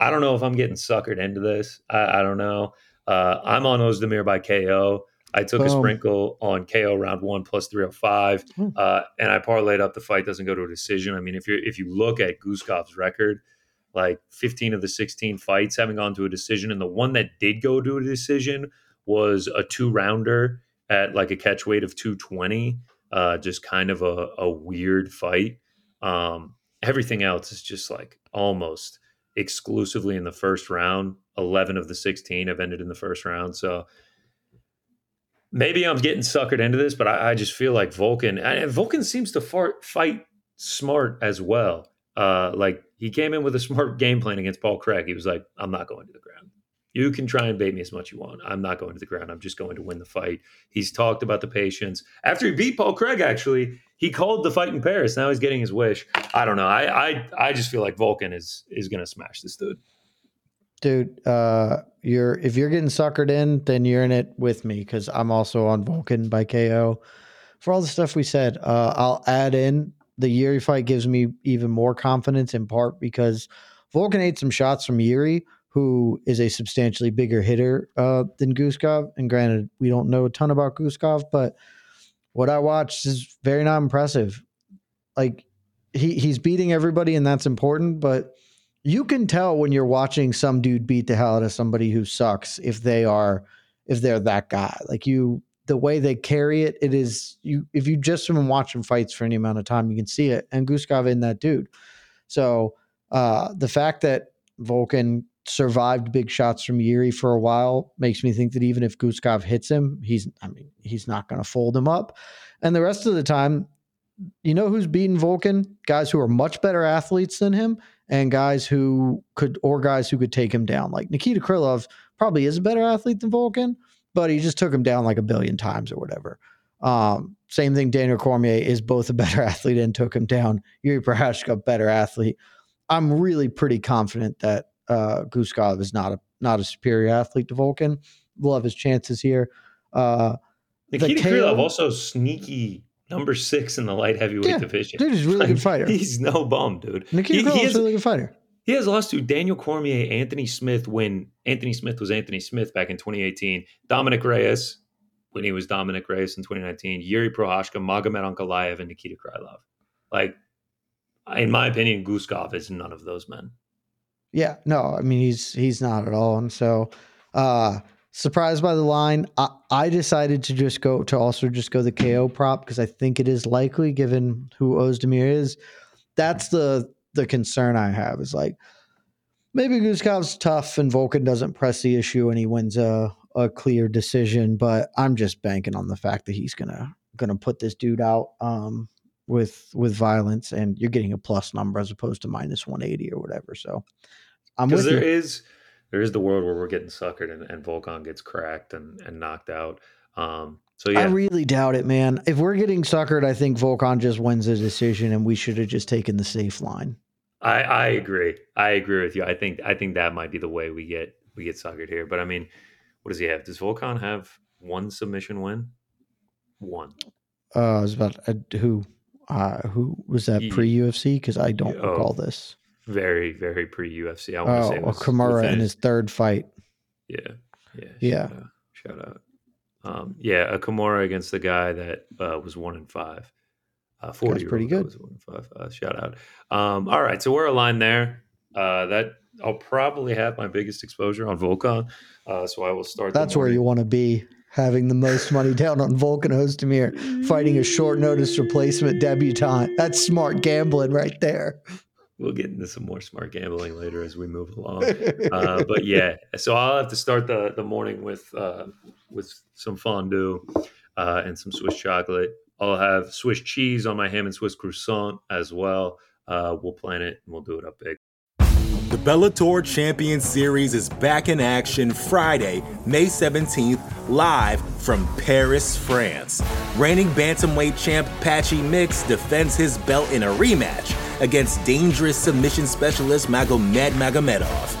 I don't know if I'm getting suckered into this. I, I don't know. Uh, I'm on Oezdemir by K O. I took um, a sprinkle on K O round one plus three oh five, uh, and I parlayed up the fight doesn't go to a decision. I mean, if you if you look at Guskov's record, like fifteen of the sixteen fights having gone to a decision, and the one that did go to a decision was a two rounder at like a catch weight of two twenty. Uh, just kind of a, a weird fight. Um, everything else is just like almost exclusively in the first round. eleven of the sixteen have ended in the first round. So maybe I'm getting suckered into this, but I, I just feel like Volkan, and Volkan seems to fart, fight smart as well. Uh, like he came in with a smart game plan against Paul Craig. He was like, I'm not going to the ground. You can try and bait me as much as you want. I'm not going to the ground. I'm just going to win the fight. He's talked about the patience. After he beat Paul Craig, actually, he called the fight in Paris. Now he's getting his wish. I don't know. I I, I just feel like Volkan is is going to smash this dude. Dude, uh, you're if you're getting suckered in, then you're in it with me because I'm also on Volkan by K O. For all the stuff we said, uh, I'll add in the Yuri fight gives me even more confidence in part because Volkan ate some shots from Yuri, who is a substantially bigger hitter uh, than Guskov. And granted, we don't know a ton about Guskov, but what I watched is very not impressive. Like, he he's beating everybody, and that's important, but you can tell when you're watching some dude beat the hell out of somebody who sucks if they are, if they're that guy. Like, you, the way they carry it, it is, you. If you've just been watching fights for any amount of time, you can see it, and Guskov in that dude. So uh, the fact that Volkan survived big shots from Yuri for a while makes me think that even if Guskov hits him, he's, I mean, he's not going to fold him up. And the rest of the time, you know who's beating Volkan? Guys who are much better athletes than him and guys who could, or guys who could take him down. Like Nikita Krylov probably is a better athlete than Volkan, but he just took him down like a billion times or whatever. Um, same thing, Daniel Cormier is both a better athlete and took him down. Yuri Prohashka, better athlete. I'm really pretty confident that uh, Guskov is not a not a superior athlete to Volkan. Love his chances here. Uh, Nikita Krylov, also sneaky number six in the light heavyweight yeah, division. Dude, he's a really like, good fighter. He's no bum, dude. Nikita Krylov is a really good fighter. He has lost to Daniel Cormier, Anthony Smith when Anthony Smith was Anthony Smith back in twenty eighteen. Dominic Reyes when he was Dominic Reyes in twenty nineteen. Yuri Prohashka, Magomed Ankalaev, and Nikita Krylov. Like, in my opinion, Guskov is none of those men. Yeah, no, I mean, he's he's not at all. And so, uh, surprised by the line. I, I decided to just go to also just go the K O prop because I think it is likely given who Oezdemir is. That's the... the concern I have is like maybe Guskov's tough and Volkan doesn't press the issue and he wins a, a clear decision, but I'm just banking on the fact that he's gonna gonna put this dude out um, with with violence, and you're getting a plus number as opposed to minus one eighty or whatever. So I'm with there you. is there is the world where we're getting suckered and, and Volkan gets cracked and, and knocked out. Um, so yeah, I really doubt it, man. If we're getting suckered, I think Volkan just wins the decision, and we should have just taken the safe line. I, I agree. I agree with you. I think I think that might be the way we get we get suckered here. But I mean, what does he have? Does Volkan have one submission win? One. Uh, I was about uh, who? Uh, who was that pre-U F C? Because I don't oh, recall this. Very, very pre-U F C. I want oh, to say. Oh, Kimura in his third fight. Yeah. Yeah. Yeah. Shout out. Shout out. Um, yeah, a Kimura against the guy that uh, was one and five. Uh, forty That's pretty good. Five, uh, shout out. Um, all right, so we're aligned there. Uh, that I'll probably have my biggest exposure on Volkan, uh, so I will start. That's where you want to be, having the most money down on Volkan Oezdemir, fighting a short notice replacement debutant. That's smart gambling right there. We'll get into some more smart gambling later as we move along. Uh, but yeah, so I'll have to start the the morning with uh, with some fondue uh, and some Swiss chocolate. I'll have Swiss cheese on my ham and Swiss croissant as well. Uh, we'll plan it and we'll do it up big. The Bellator Champion Series is back in action Friday, May seventeenth, live from Paris, France. Reigning bantamweight champ Patchy Mix defends his belt in a rematch against dangerous submission specialist Magomed Magomedov.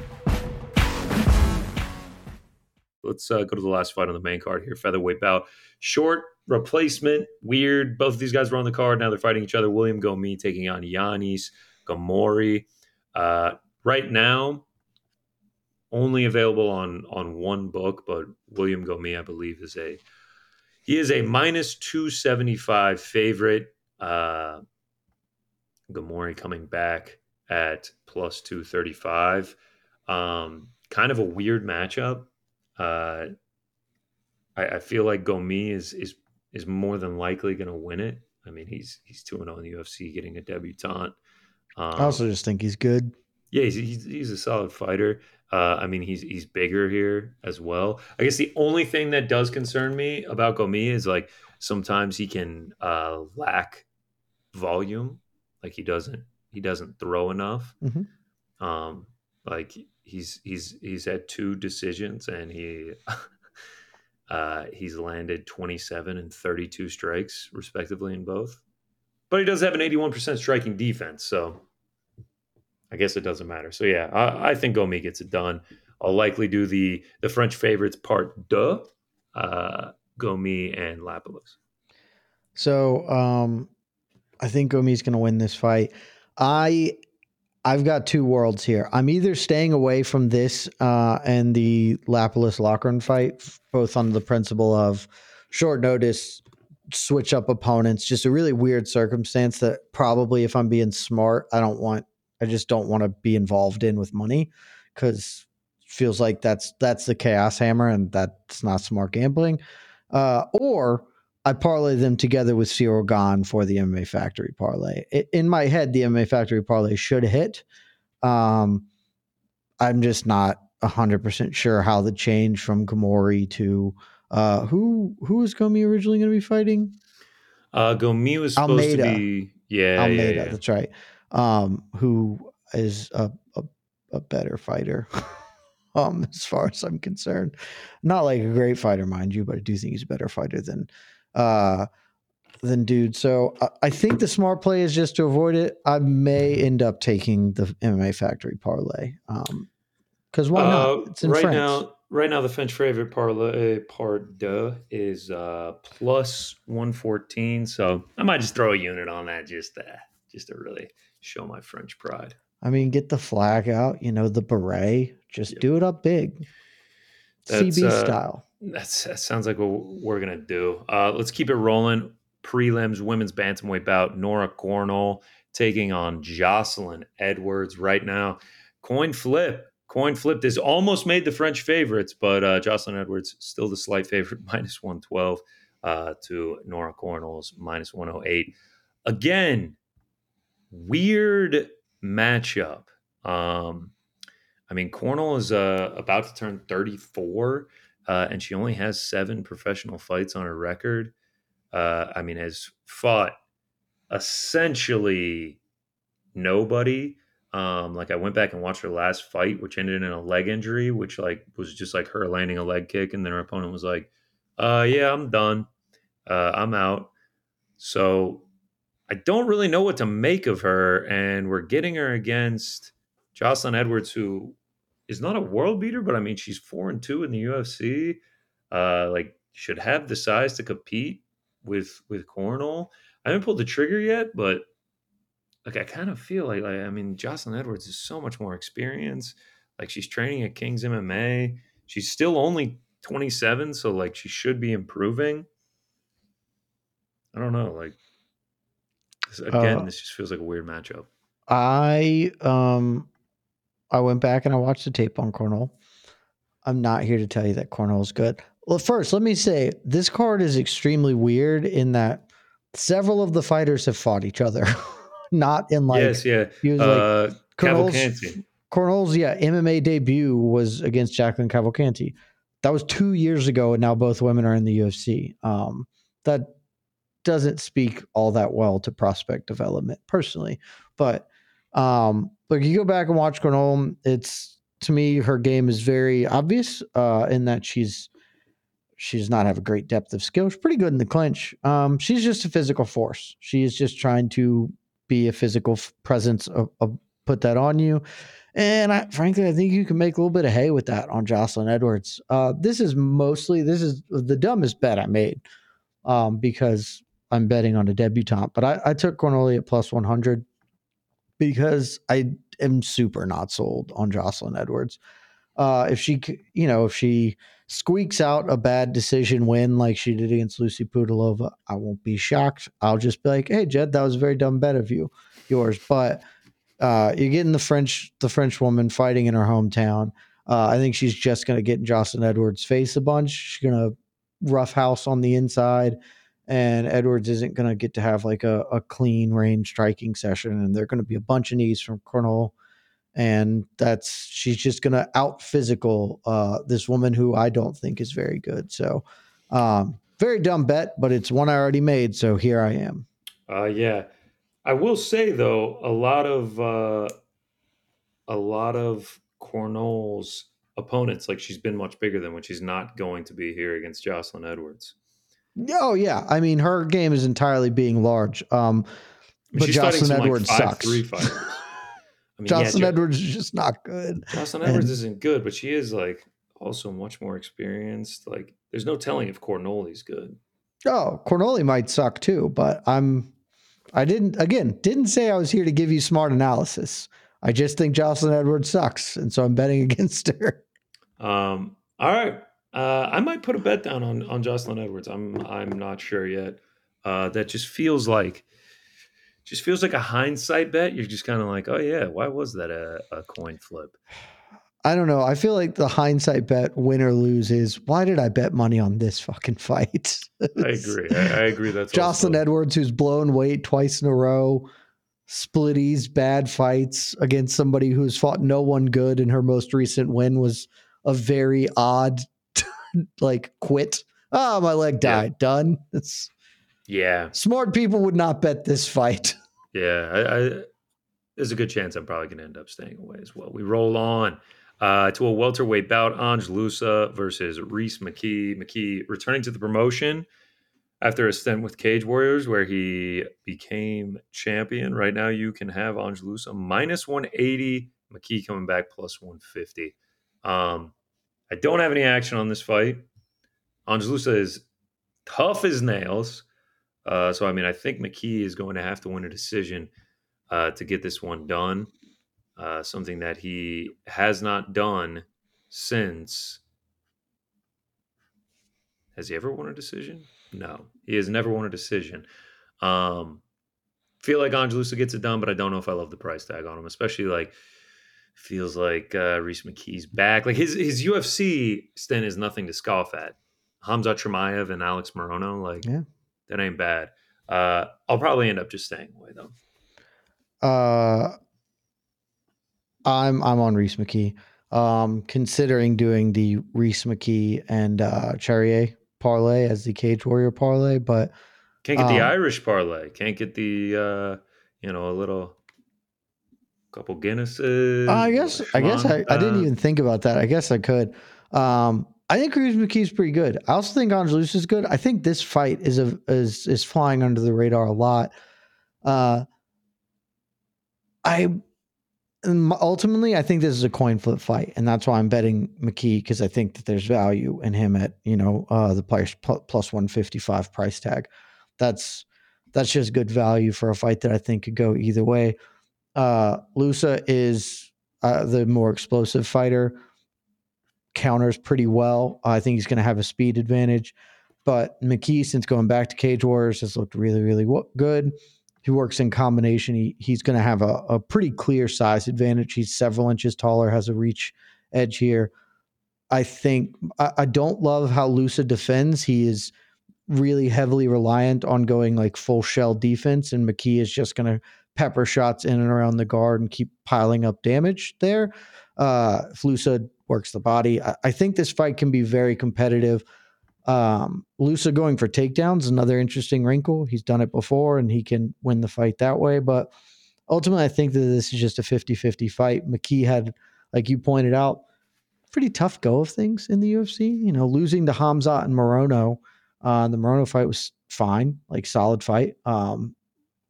Let's uh, go to the last fight on the main card here. Featherweight bout. Short replacement. Weird. Both of these guys were on the card. Now they're fighting each other. William Gomis taking on Giannis Ghemmouri. Uh, right now, only available on, on one book, but William Gomis, I believe, is a he is a minus two seventy-five favorite. Uh, Ghemmouri coming back at plus two thirty-five. Um, kind of a weird matchup. Uh, I, I feel like Gomis is is is more than likely going to win it. I mean, he's he's two and zero in the U F C, getting a debutant. Um, I also just think he's good. Yeah, he's he's, he's a solid fighter. Uh, I mean, he's he's bigger here as well. I guess the only thing that does concern me about Gomis is like sometimes he can uh, lack volume, like he doesn't he doesn't throw enough. Mm-hmm. Um, like. He's he's he's had two decisions and he uh, he's landed twenty-seven and thirty-two strikes respectively in both, but he does have an eighty-one percent striking defense, so I guess it doesn't matter. So yeah, I, I think Gomis gets it done. I'll likely do the the French favorites part deux, uh, Gomis and Lapilus. So um, I think Gomis is going to win this fight. I. I've got two worlds here. I'm either staying away from this uh, and the Lapilus Loughran fight, both on the principle of short notice, switch up opponents, just a really weird circumstance that probably if I'm being smart, I don't want, I just don't want to be involved in with money because it feels like that's, that's the chaos hammer and that's not smart gambling. Uh, or I parlay them together with Ciryl Gane for the M M A Factory parlay. It, in my head, the M M A Factory parlay should hit. Um, I'm just not one hundred percent sure how the change from Ghemmouri to uh, who who was Gomi originally going to be fighting? Uh, Gomi was supposed Almeida. to be yeah Almeida. Yeah, yeah. That's right. Um, who is a a, a better fighter? um, as far as I'm concerned, not like a great fighter, mind you, but I do think he's a better fighter than. Uh, then dude, so I, I think the smart play is just to avoid it. I may end up taking the M M A Factory parlay, um, because why uh, not? It's in right France. now. Right now, the French favorite parlay parda is uh plus one fourteen. So I might just throw a unit on that just to, just to really show my French pride. I mean, get the flag out, you know, the beret. Just yep. do it up big, That's, C B uh, style. That's, that sounds like what we're going to do. Uh, let's keep it rolling. Prelims, women's bantamweight bout, Nora Cornel taking on Jocelyn Edwards right now. Coin flip. Coin flip. This almost made the French favorites, but uh, Jocelyn Edwards still the slight favorite, minus one twelve uh, to Nora Cornel's minus one oh eight. Again, weird matchup. Um, I mean, Cornel is uh, about to turn thirty-four. Uh, and she only has seven professional fights on her record. Uh, I mean, has fought essentially nobody. Um, like I went back and watched her last fight, which ended in a leg injury, which like was just like her landing a leg kick. And then her opponent was like, uh, yeah, I'm done. Uh, I'm out. So I don't really know what to make of her. And we're getting her against Jocelyn Edwards, who is not a world beater, but I mean, she's four and two in the U F C, uh, like should have the size to compete with, with Cornel. I haven't pulled the trigger yet, but like, I kind of feel like, like, I mean, Jocelyn Edwards is so much more experienced. Like she's training at King's M M A. She's still only twenty-seven. So like she should be improving. I don't know. Like again, uh, this just feels like a weird matchup. I, um, I went back and I watched the tape on Cornel. I'm not here to tell you that Cornel is good. Well, first, let me say this card is extremely weird in that several of the fighters have fought each other. Not in like... Yes, yeah. He was uh, like, Cornel's, Cornel's, yeah, M M A debut was against Jacqueline Cavalcanti. That was two years ago, and now both women are in the U F C. Um, that doesn't speak all that well to prospect development, personally. But... Um, Look, you go back and watch Cornel, it's, to me, her game is very obvious uh, in that she's she's not have a great depth of skill. She's pretty good in the clinch. Um, she's just a physical force. She is just trying to be a physical f- presence, of, of put that on you. And I, frankly, I think you can make a little bit of hay with that on Jocelyn Edwards. Uh, this is mostly, this is the dumbest bet I made um, because I'm betting on a debutante. But I, I took Cornel at plus one hundred. Because I am super not sold on Jocelyn Edwards. Uh, if she, you know, if she squeaks out a bad decision win like she did against Lucy Pudilova, I won't be shocked. I'll just be like, "Hey, Jed, that was a very dumb bet of you, yours." But uh, you're getting the French, the French woman fighting in her hometown. Uh, I think she's just going to get in Jocelyn Edwards' face a bunch. She's going to roughhouse on the inside. And Edwards isn't going to get to have like a, a clean range striking session. And there are going to be a bunch of knees from Cornel. And that's, she's just going to out physical uh, this woman who I don't think is very good. So um, very dumb bet, but it's one I already made. So here I am. Uh, yeah. I will say though, a lot of, uh, a lot of Cornel's opponents, like she's been much bigger than when she's not going to be here against Jocelyn Edwards. Oh, yeah. I mean, her game is entirely being large. Um, but she's Jocelyn Edwards like five, sucks. Three I mean, Jocelyn yeah, Edwards is just not good. Jocelyn Edwards and, isn't good, but she is like also much more experienced. Like, there's no telling if Corneli's good. Oh, Cornel might suck too, but I'm, I didn't, again, didn't say I was here to give you smart analysis. I just think Jocelyn Edwards sucks. And so I'm betting against her. Um, all right. Uh, I might put a bet down on, on Jocelyn Edwards. I'm I'm not sure yet. Uh, that just feels like just feels like a hindsight bet. You're just kind of like, oh yeah, why was that a, a coin flip? I don't know. I feel like the hindsight bet, win or lose, is why did I bet money on this fucking fight? I agree. I, I agree. That's Jocelyn also. Edwards, who's blown weight twice in a row, splitties, bad fights against somebody who's fought no one good. And her most recent win was a very odd, like, quit. Oh, my leg died. Yeah. Done. It's yeah. Smart people would not bet this fight. Yeah, I, I, there's a good chance I'm probably going to end up staying away as well. We roll on. Uh, to a welterweight bout, Ange Loosa versus Rhys McKee. McKee returning to the promotion after a stint with Cage Warriors where he became champion. Right now you can have Ange Loosa minus one eighty, McKee coming back plus one fifty. Um, I don't have any action on this fight. Ange Loosa is tough as nails. Uh, so, I mean, I think McKee is going to have to win a decision uh, to get this one done. Uh, something that he has not done since. Has he ever won a decision? No, he has never won a decision. Um, feel like Ange Loosa gets it done, but I don't know if I love the price tag on him, especially like feels like uh, Rhys McKee's back. Like his his U F C stint is nothing to scoff at. Hamza Chimaev and Alex Morono, like yeah. that ain't bad. Uh, I'll probably end up just staying away though. Uh. I'm I'm on Rhys McKee. Um, considering doing the Rhys McKee and uh, Charrière parlay as the Cage Warrior parlay, but can't get um, the Irish parlay. Can't get the uh, you know a little couple Guinnesses. Uh, I guess I guess I, I didn't even think about that. I guess I could. Um, I think Rhys McKee's pretty good. I also think Ange Loosa is good. I think this fight is a is is flying under the radar a lot. Uh, I. Ultimately, I think this is a coin flip fight, and that's why I'm betting McKee because I think that there's value in him at you know uh, the price plus one fifty five price tag. That's that's just good value for a fight that I think could go either way. Uh, Loosa is uh, the more explosive fighter, counters pretty well. I think he's going to have a speed advantage, but McKee, since going back to Cage Warriors, has looked really really good. He works in combination. He he's going to have a, a pretty clear size advantage. He's several inches taller, has a reach edge here. I think I, I don't love how Loosa defends. He is really heavily reliant on going like full shell defense, and McKee is just going to pepper shots in and around the guard and keep piling up damage there. Uh, if Loosa works the body, I, I think this fight can be very competitive. Um, Loosa going for takedowns, another interesting wrinkle. He's done it before and he can win the fight that way. But ultimately, I think that this is just a fifty-fifty fight. McKee had, like you pointed out, pretty tough go of things in the U F C. You know, losing to Hamzat and Morono. Uh, the Morono fight was fine, like solid fight. Um,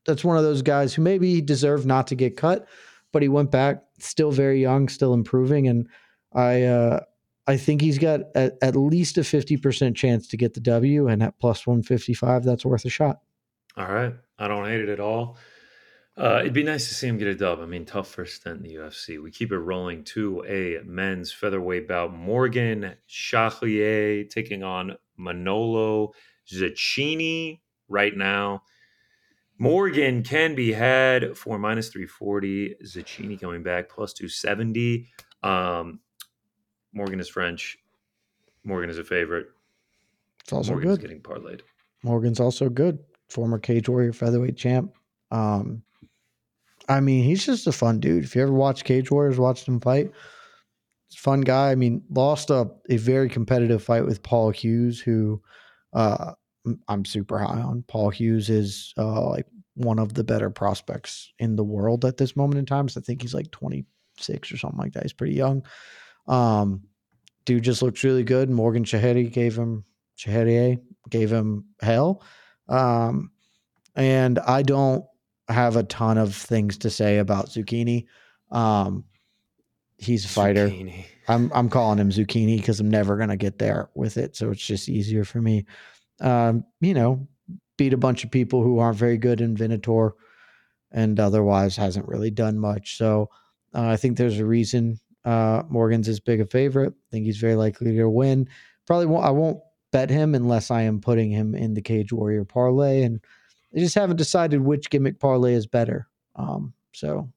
that's one of those guys who maybe deserved not to get cut, but he went back, still very young, still improving. And I, uh, I think he's got at, at least a fifty percent chance to get the W, and at plus one fifty-five, that's worth a shot. All right. I don't hate it at all. Uh, it'd be nice to see him get a dub. I mean, tough first stint in the U F C. We keep it rolling to a men's featherweight bout. Morgan Charrière taking on Manolo Zacchini right now. Morgan can be had for minus three forty. Zacchini coming back plus two seventy. Um, Morgan is French. Morgan is a favorite. It's also Morgan's good. Getting parlayed. Morgan's also good. Former Cage Warrior featherweight champ. Um, I mean, he's just a fun dude. If you ever watch Cage Warriors, watched him fight. He's a fun guy. I mean, lost a, a very competitive fight with Paul Hughes, who uh, I'm super high on. Paul Hughes is uh, like one of the better prospects in the world at this moment in time. So I think he's like twenty-six or something like that. He's pretty young. Um, dude just looks really good. Morgan Charrière gave him Charrière gave him hell. Um, and I don't have a ton of things to say about Zucchini. Um, he's a fighter. Zucchini. I'm, I'm calling him Zucchini cause I'm never going to get there with it. So it's just easier for me. Um, you know, beat a bunch of people who aren't very good in Venator and otherwise hasn't really done much. So, uh, I think there's a reason, Uh, Morgan's as big a favorite. I think he's very likely to win. Probably won't, I won't bet him unless I am putting him in the Cage Warrior parlay, and I just haven't decided which gimmick parlay is better. Um, so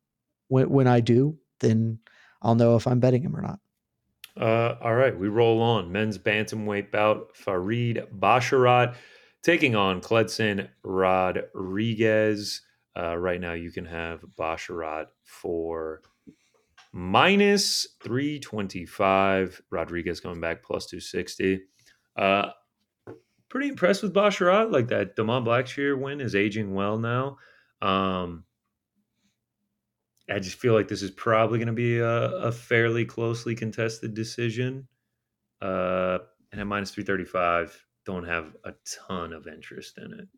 when when I do, then I'll know if I'm betting him or not. Uh, all right, we roll on. Men's bantamweight bout, Farid Basharat taking on Kledson Rodriguez. Uh, right now you can have Basharat for minus three twenty-five. Rodriguez coming back plus two sixty. Uh, pretty impressed with Basharat. Like that Damon Blackshear win is aging well now. Um, I just feel like this is probably going to be a, a fairly closely contested decision. Uh, and at minus three thirty-five, don't have a ton of interest in it.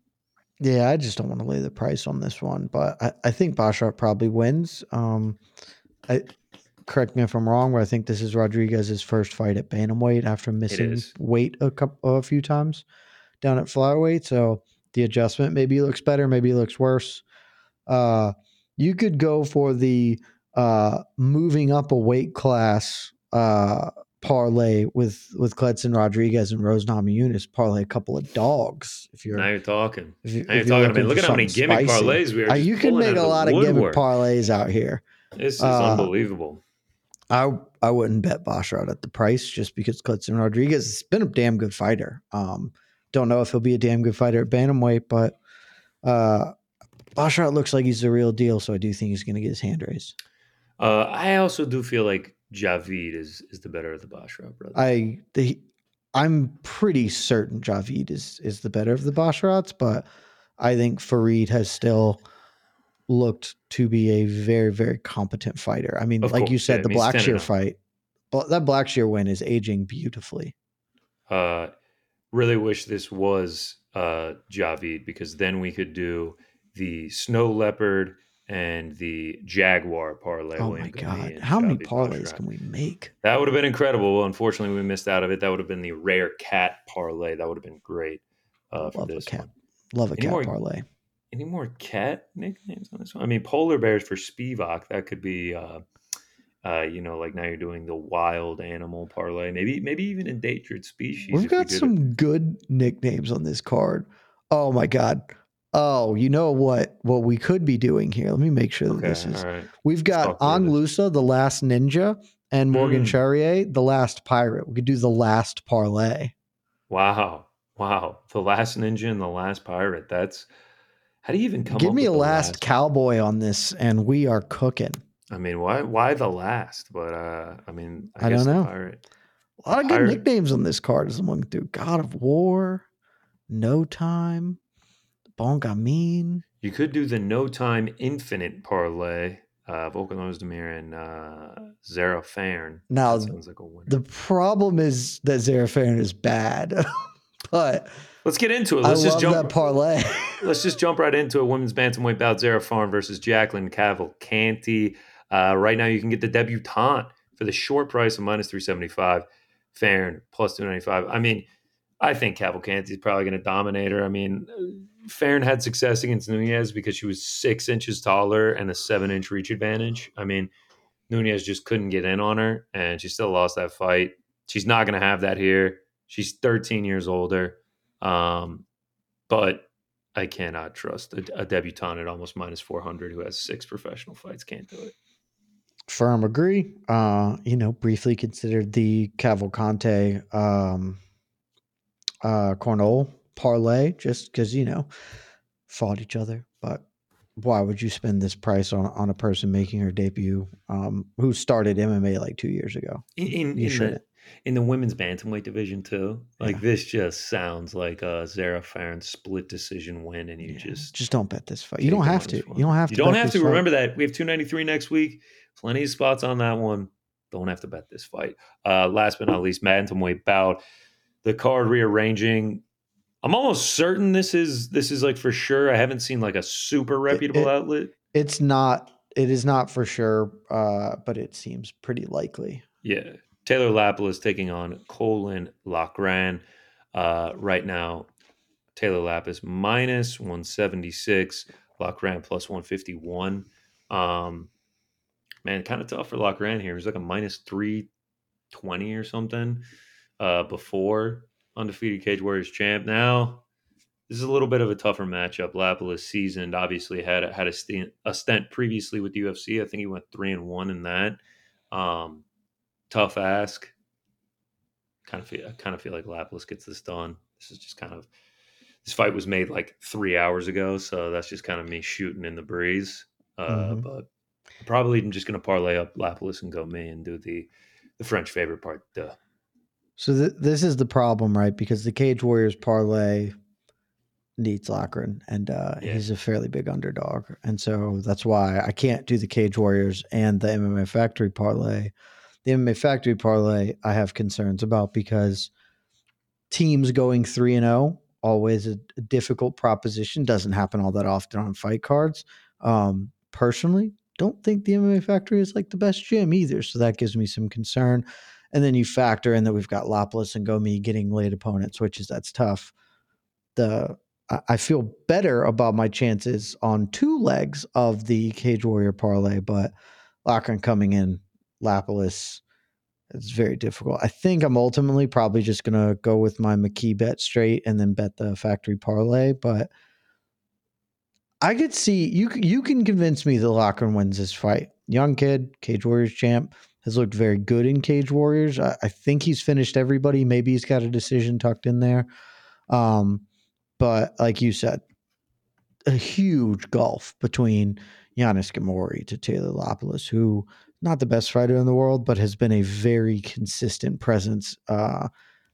Yeah, I just don't want to lay the price on this one, but I, I think Basharat probably wins. Um, I correct me if I'm wrong, but I think this is Rodriguez's first fight at bantamweight after missing weight a couple, a few times down at flyweight. So the adjustment maybe looks better, maybe looks worse. Uh, You could go for the uh, moving up a weight class uh, parlay with with Kledson Rodriguez and Rose Namajunas. Parlay a couple of dogs. If you're now you're talking, if you, now you're talking. I mean, look at how many gimmick spicy parlays we are. Uh, you can make a lot of gimmick parlays out here. This is uh, unbelievable. I I wouldn't bet Basharat at the price just because Kledson Rodriguez has been a damn good fighter. Um, don't know if he'll be a damn good fighter at bantamweight, but. Uh, Basharat looks like he's the real deal, so I do think he's going to get his hand raised. Uh, I also do feel like Javid is is the better of the Basharat brothers. I the, I'm pretty certain Javid is is the better of the Basharats, but I think Farid has still looked to be a very very competent fighter. I mean, of like course. you said, yeah, the Blackshear fight, that Blackshear win is aging beautifully. Uh, really wish this was uh, Javid because then we could do the snow leopard and the jaguar parlay. Oh my God. How many parlays can we make? That would have been incredible. Well, unfortunately we missed out of it. That would have been the rare cat parlay. That would have been great. Uh, for this one. Love a cat parlay. Any more cat nicknames on this one? I mean, polar bears for Spivak. That could be, uh, uh, you know, like now you're doing the wild animal parlay, maybe, maybe even endangered species. We've got some good nicknames on this card. Oh my God. Oh, you know what, what we could be doing here. Let me make sure that okay, this is. Right. We've got Ange Loosa, the last ninja, and Morgan mm. Charrière, the last pirate. We could do the last parlay. Wow. Wow. The last ninja and the last pirate. That's how do you even come Give up me with a last, last cowboy on this, and we are cooking. I mean, why why the last? But uh, I mean, I, I guess don't know. The pirate. A lot the of pirate. good nicknames on this card as I'm looking through. God of War, No Time. Bongamin. You could do the No Time Infinite parlay, uh, Volkan Oezdemir and uh, Zarah Fairn. Now, sounds like a winner. The problem is that Zarah Fairn is bad, but let's get into it. Let's I just love jump that parlay. Let's just jump right into it. Women's bantamweight bout: Zarah Fairn versus Jacqueline Cavalcanti. Uh, right now, you can get the debutante for the short price of minus three seventy five. Fairn plus two ninety five. I mean, I think Cavalcanti is probably going to dominate her. I mean, Fairn had success against Nunez because she was six inches taller and a seven-inch reach advantage. I mean, Nunez just couldn't get in on her, and she still lost that fight. She's not going to have that here. She's thirteen years older. Um, but I cannot trust a, a debutante at almost minus four hundred who has six professional fights. Can't do it. Firm agree. Uh, you know, briefly considered the Cavalcanti um, uh, Cornel parlay just because, you know, fought each other, but why would you spend this price on, on a person making her debut um who started M M A like two years ago in in, in, the, in the women's bantamweight division too? Like yeah. This just sounds like a Zarah Fairn split decision win, and you yeah. just just don't bet this fight. You don't have to. You don't have to. You don't have to. Remember that we have two ninety-three next week. Plenty of spots on that one. Don't have to bet this fight. Uh, last but not least, bantamweight bout. The card rearranging. I'm almost certain this is this is like for sure. I haven't seen like a super reputable it, it, outlet. It's not. It is not for sure, uh, but it seems pretty likely. Yeah, Taylor Lapilus taking on Caolan Loughran. Uh, right now, Taylor Lapilus minus one seventy-six, Loughran plus one fifty-one. Um, man, kind of tough for Loughran here. He was like a minus three twenty or something uh, before. Undefeated Cage Warriors champ. Now, this is a little bit of a tougher matchup. Lapilus seasoned, obviously had a, had a stint, a stint previously with the U F C. I think he went three and one in that. Um, tough ask. kind of feel, I kind of feel like Lapilus gets this done. This is just kind of, this fight was made like three hours ago, so that's just kind of me shooting in the breeze. Uh, mm-hmm. But I'm probably just going to parlay up Lapilus and go me and do the the French favorite part. Duh. So th- this is the problem, right? Because the Cage Warriors parlay needs Loughran, and uh, yeah. he's a fairly big underdog. And so that's why I can't do the Cage Warriors and the M M A Factory parlay. The M M A Factory parlay I have concerns about because teams going three and oh, always a, a difficult proposition, doesn't happen all that often on fight cards. Um, personally, don't think the M M A Factory is like the best gym either, so that gives me some concern. And then you factor in that we've got Lapilus and Gomi getting late opponents, which is that's tough. The I feel better about my chances on two legs of the Cage Warrior parlay, but Loughran coming in, Lapilus, it's very difficult. I think I'm ultimately probably just going to go with my McKee bet straight and then bet the Factory parlay, but I could see you you can convince me that Loughran wins this fight. Young kid, Cage Warriors champ, has looked very good in Cage Warriors. I, I think he's finished everybody. Maybe he's got a decision tucked in there. Um, but like you said, a huge gulf between Giannis Ghemmouri to Taylor Lapilus, who not the best fighter in the world, but has been a very consistent presence uh,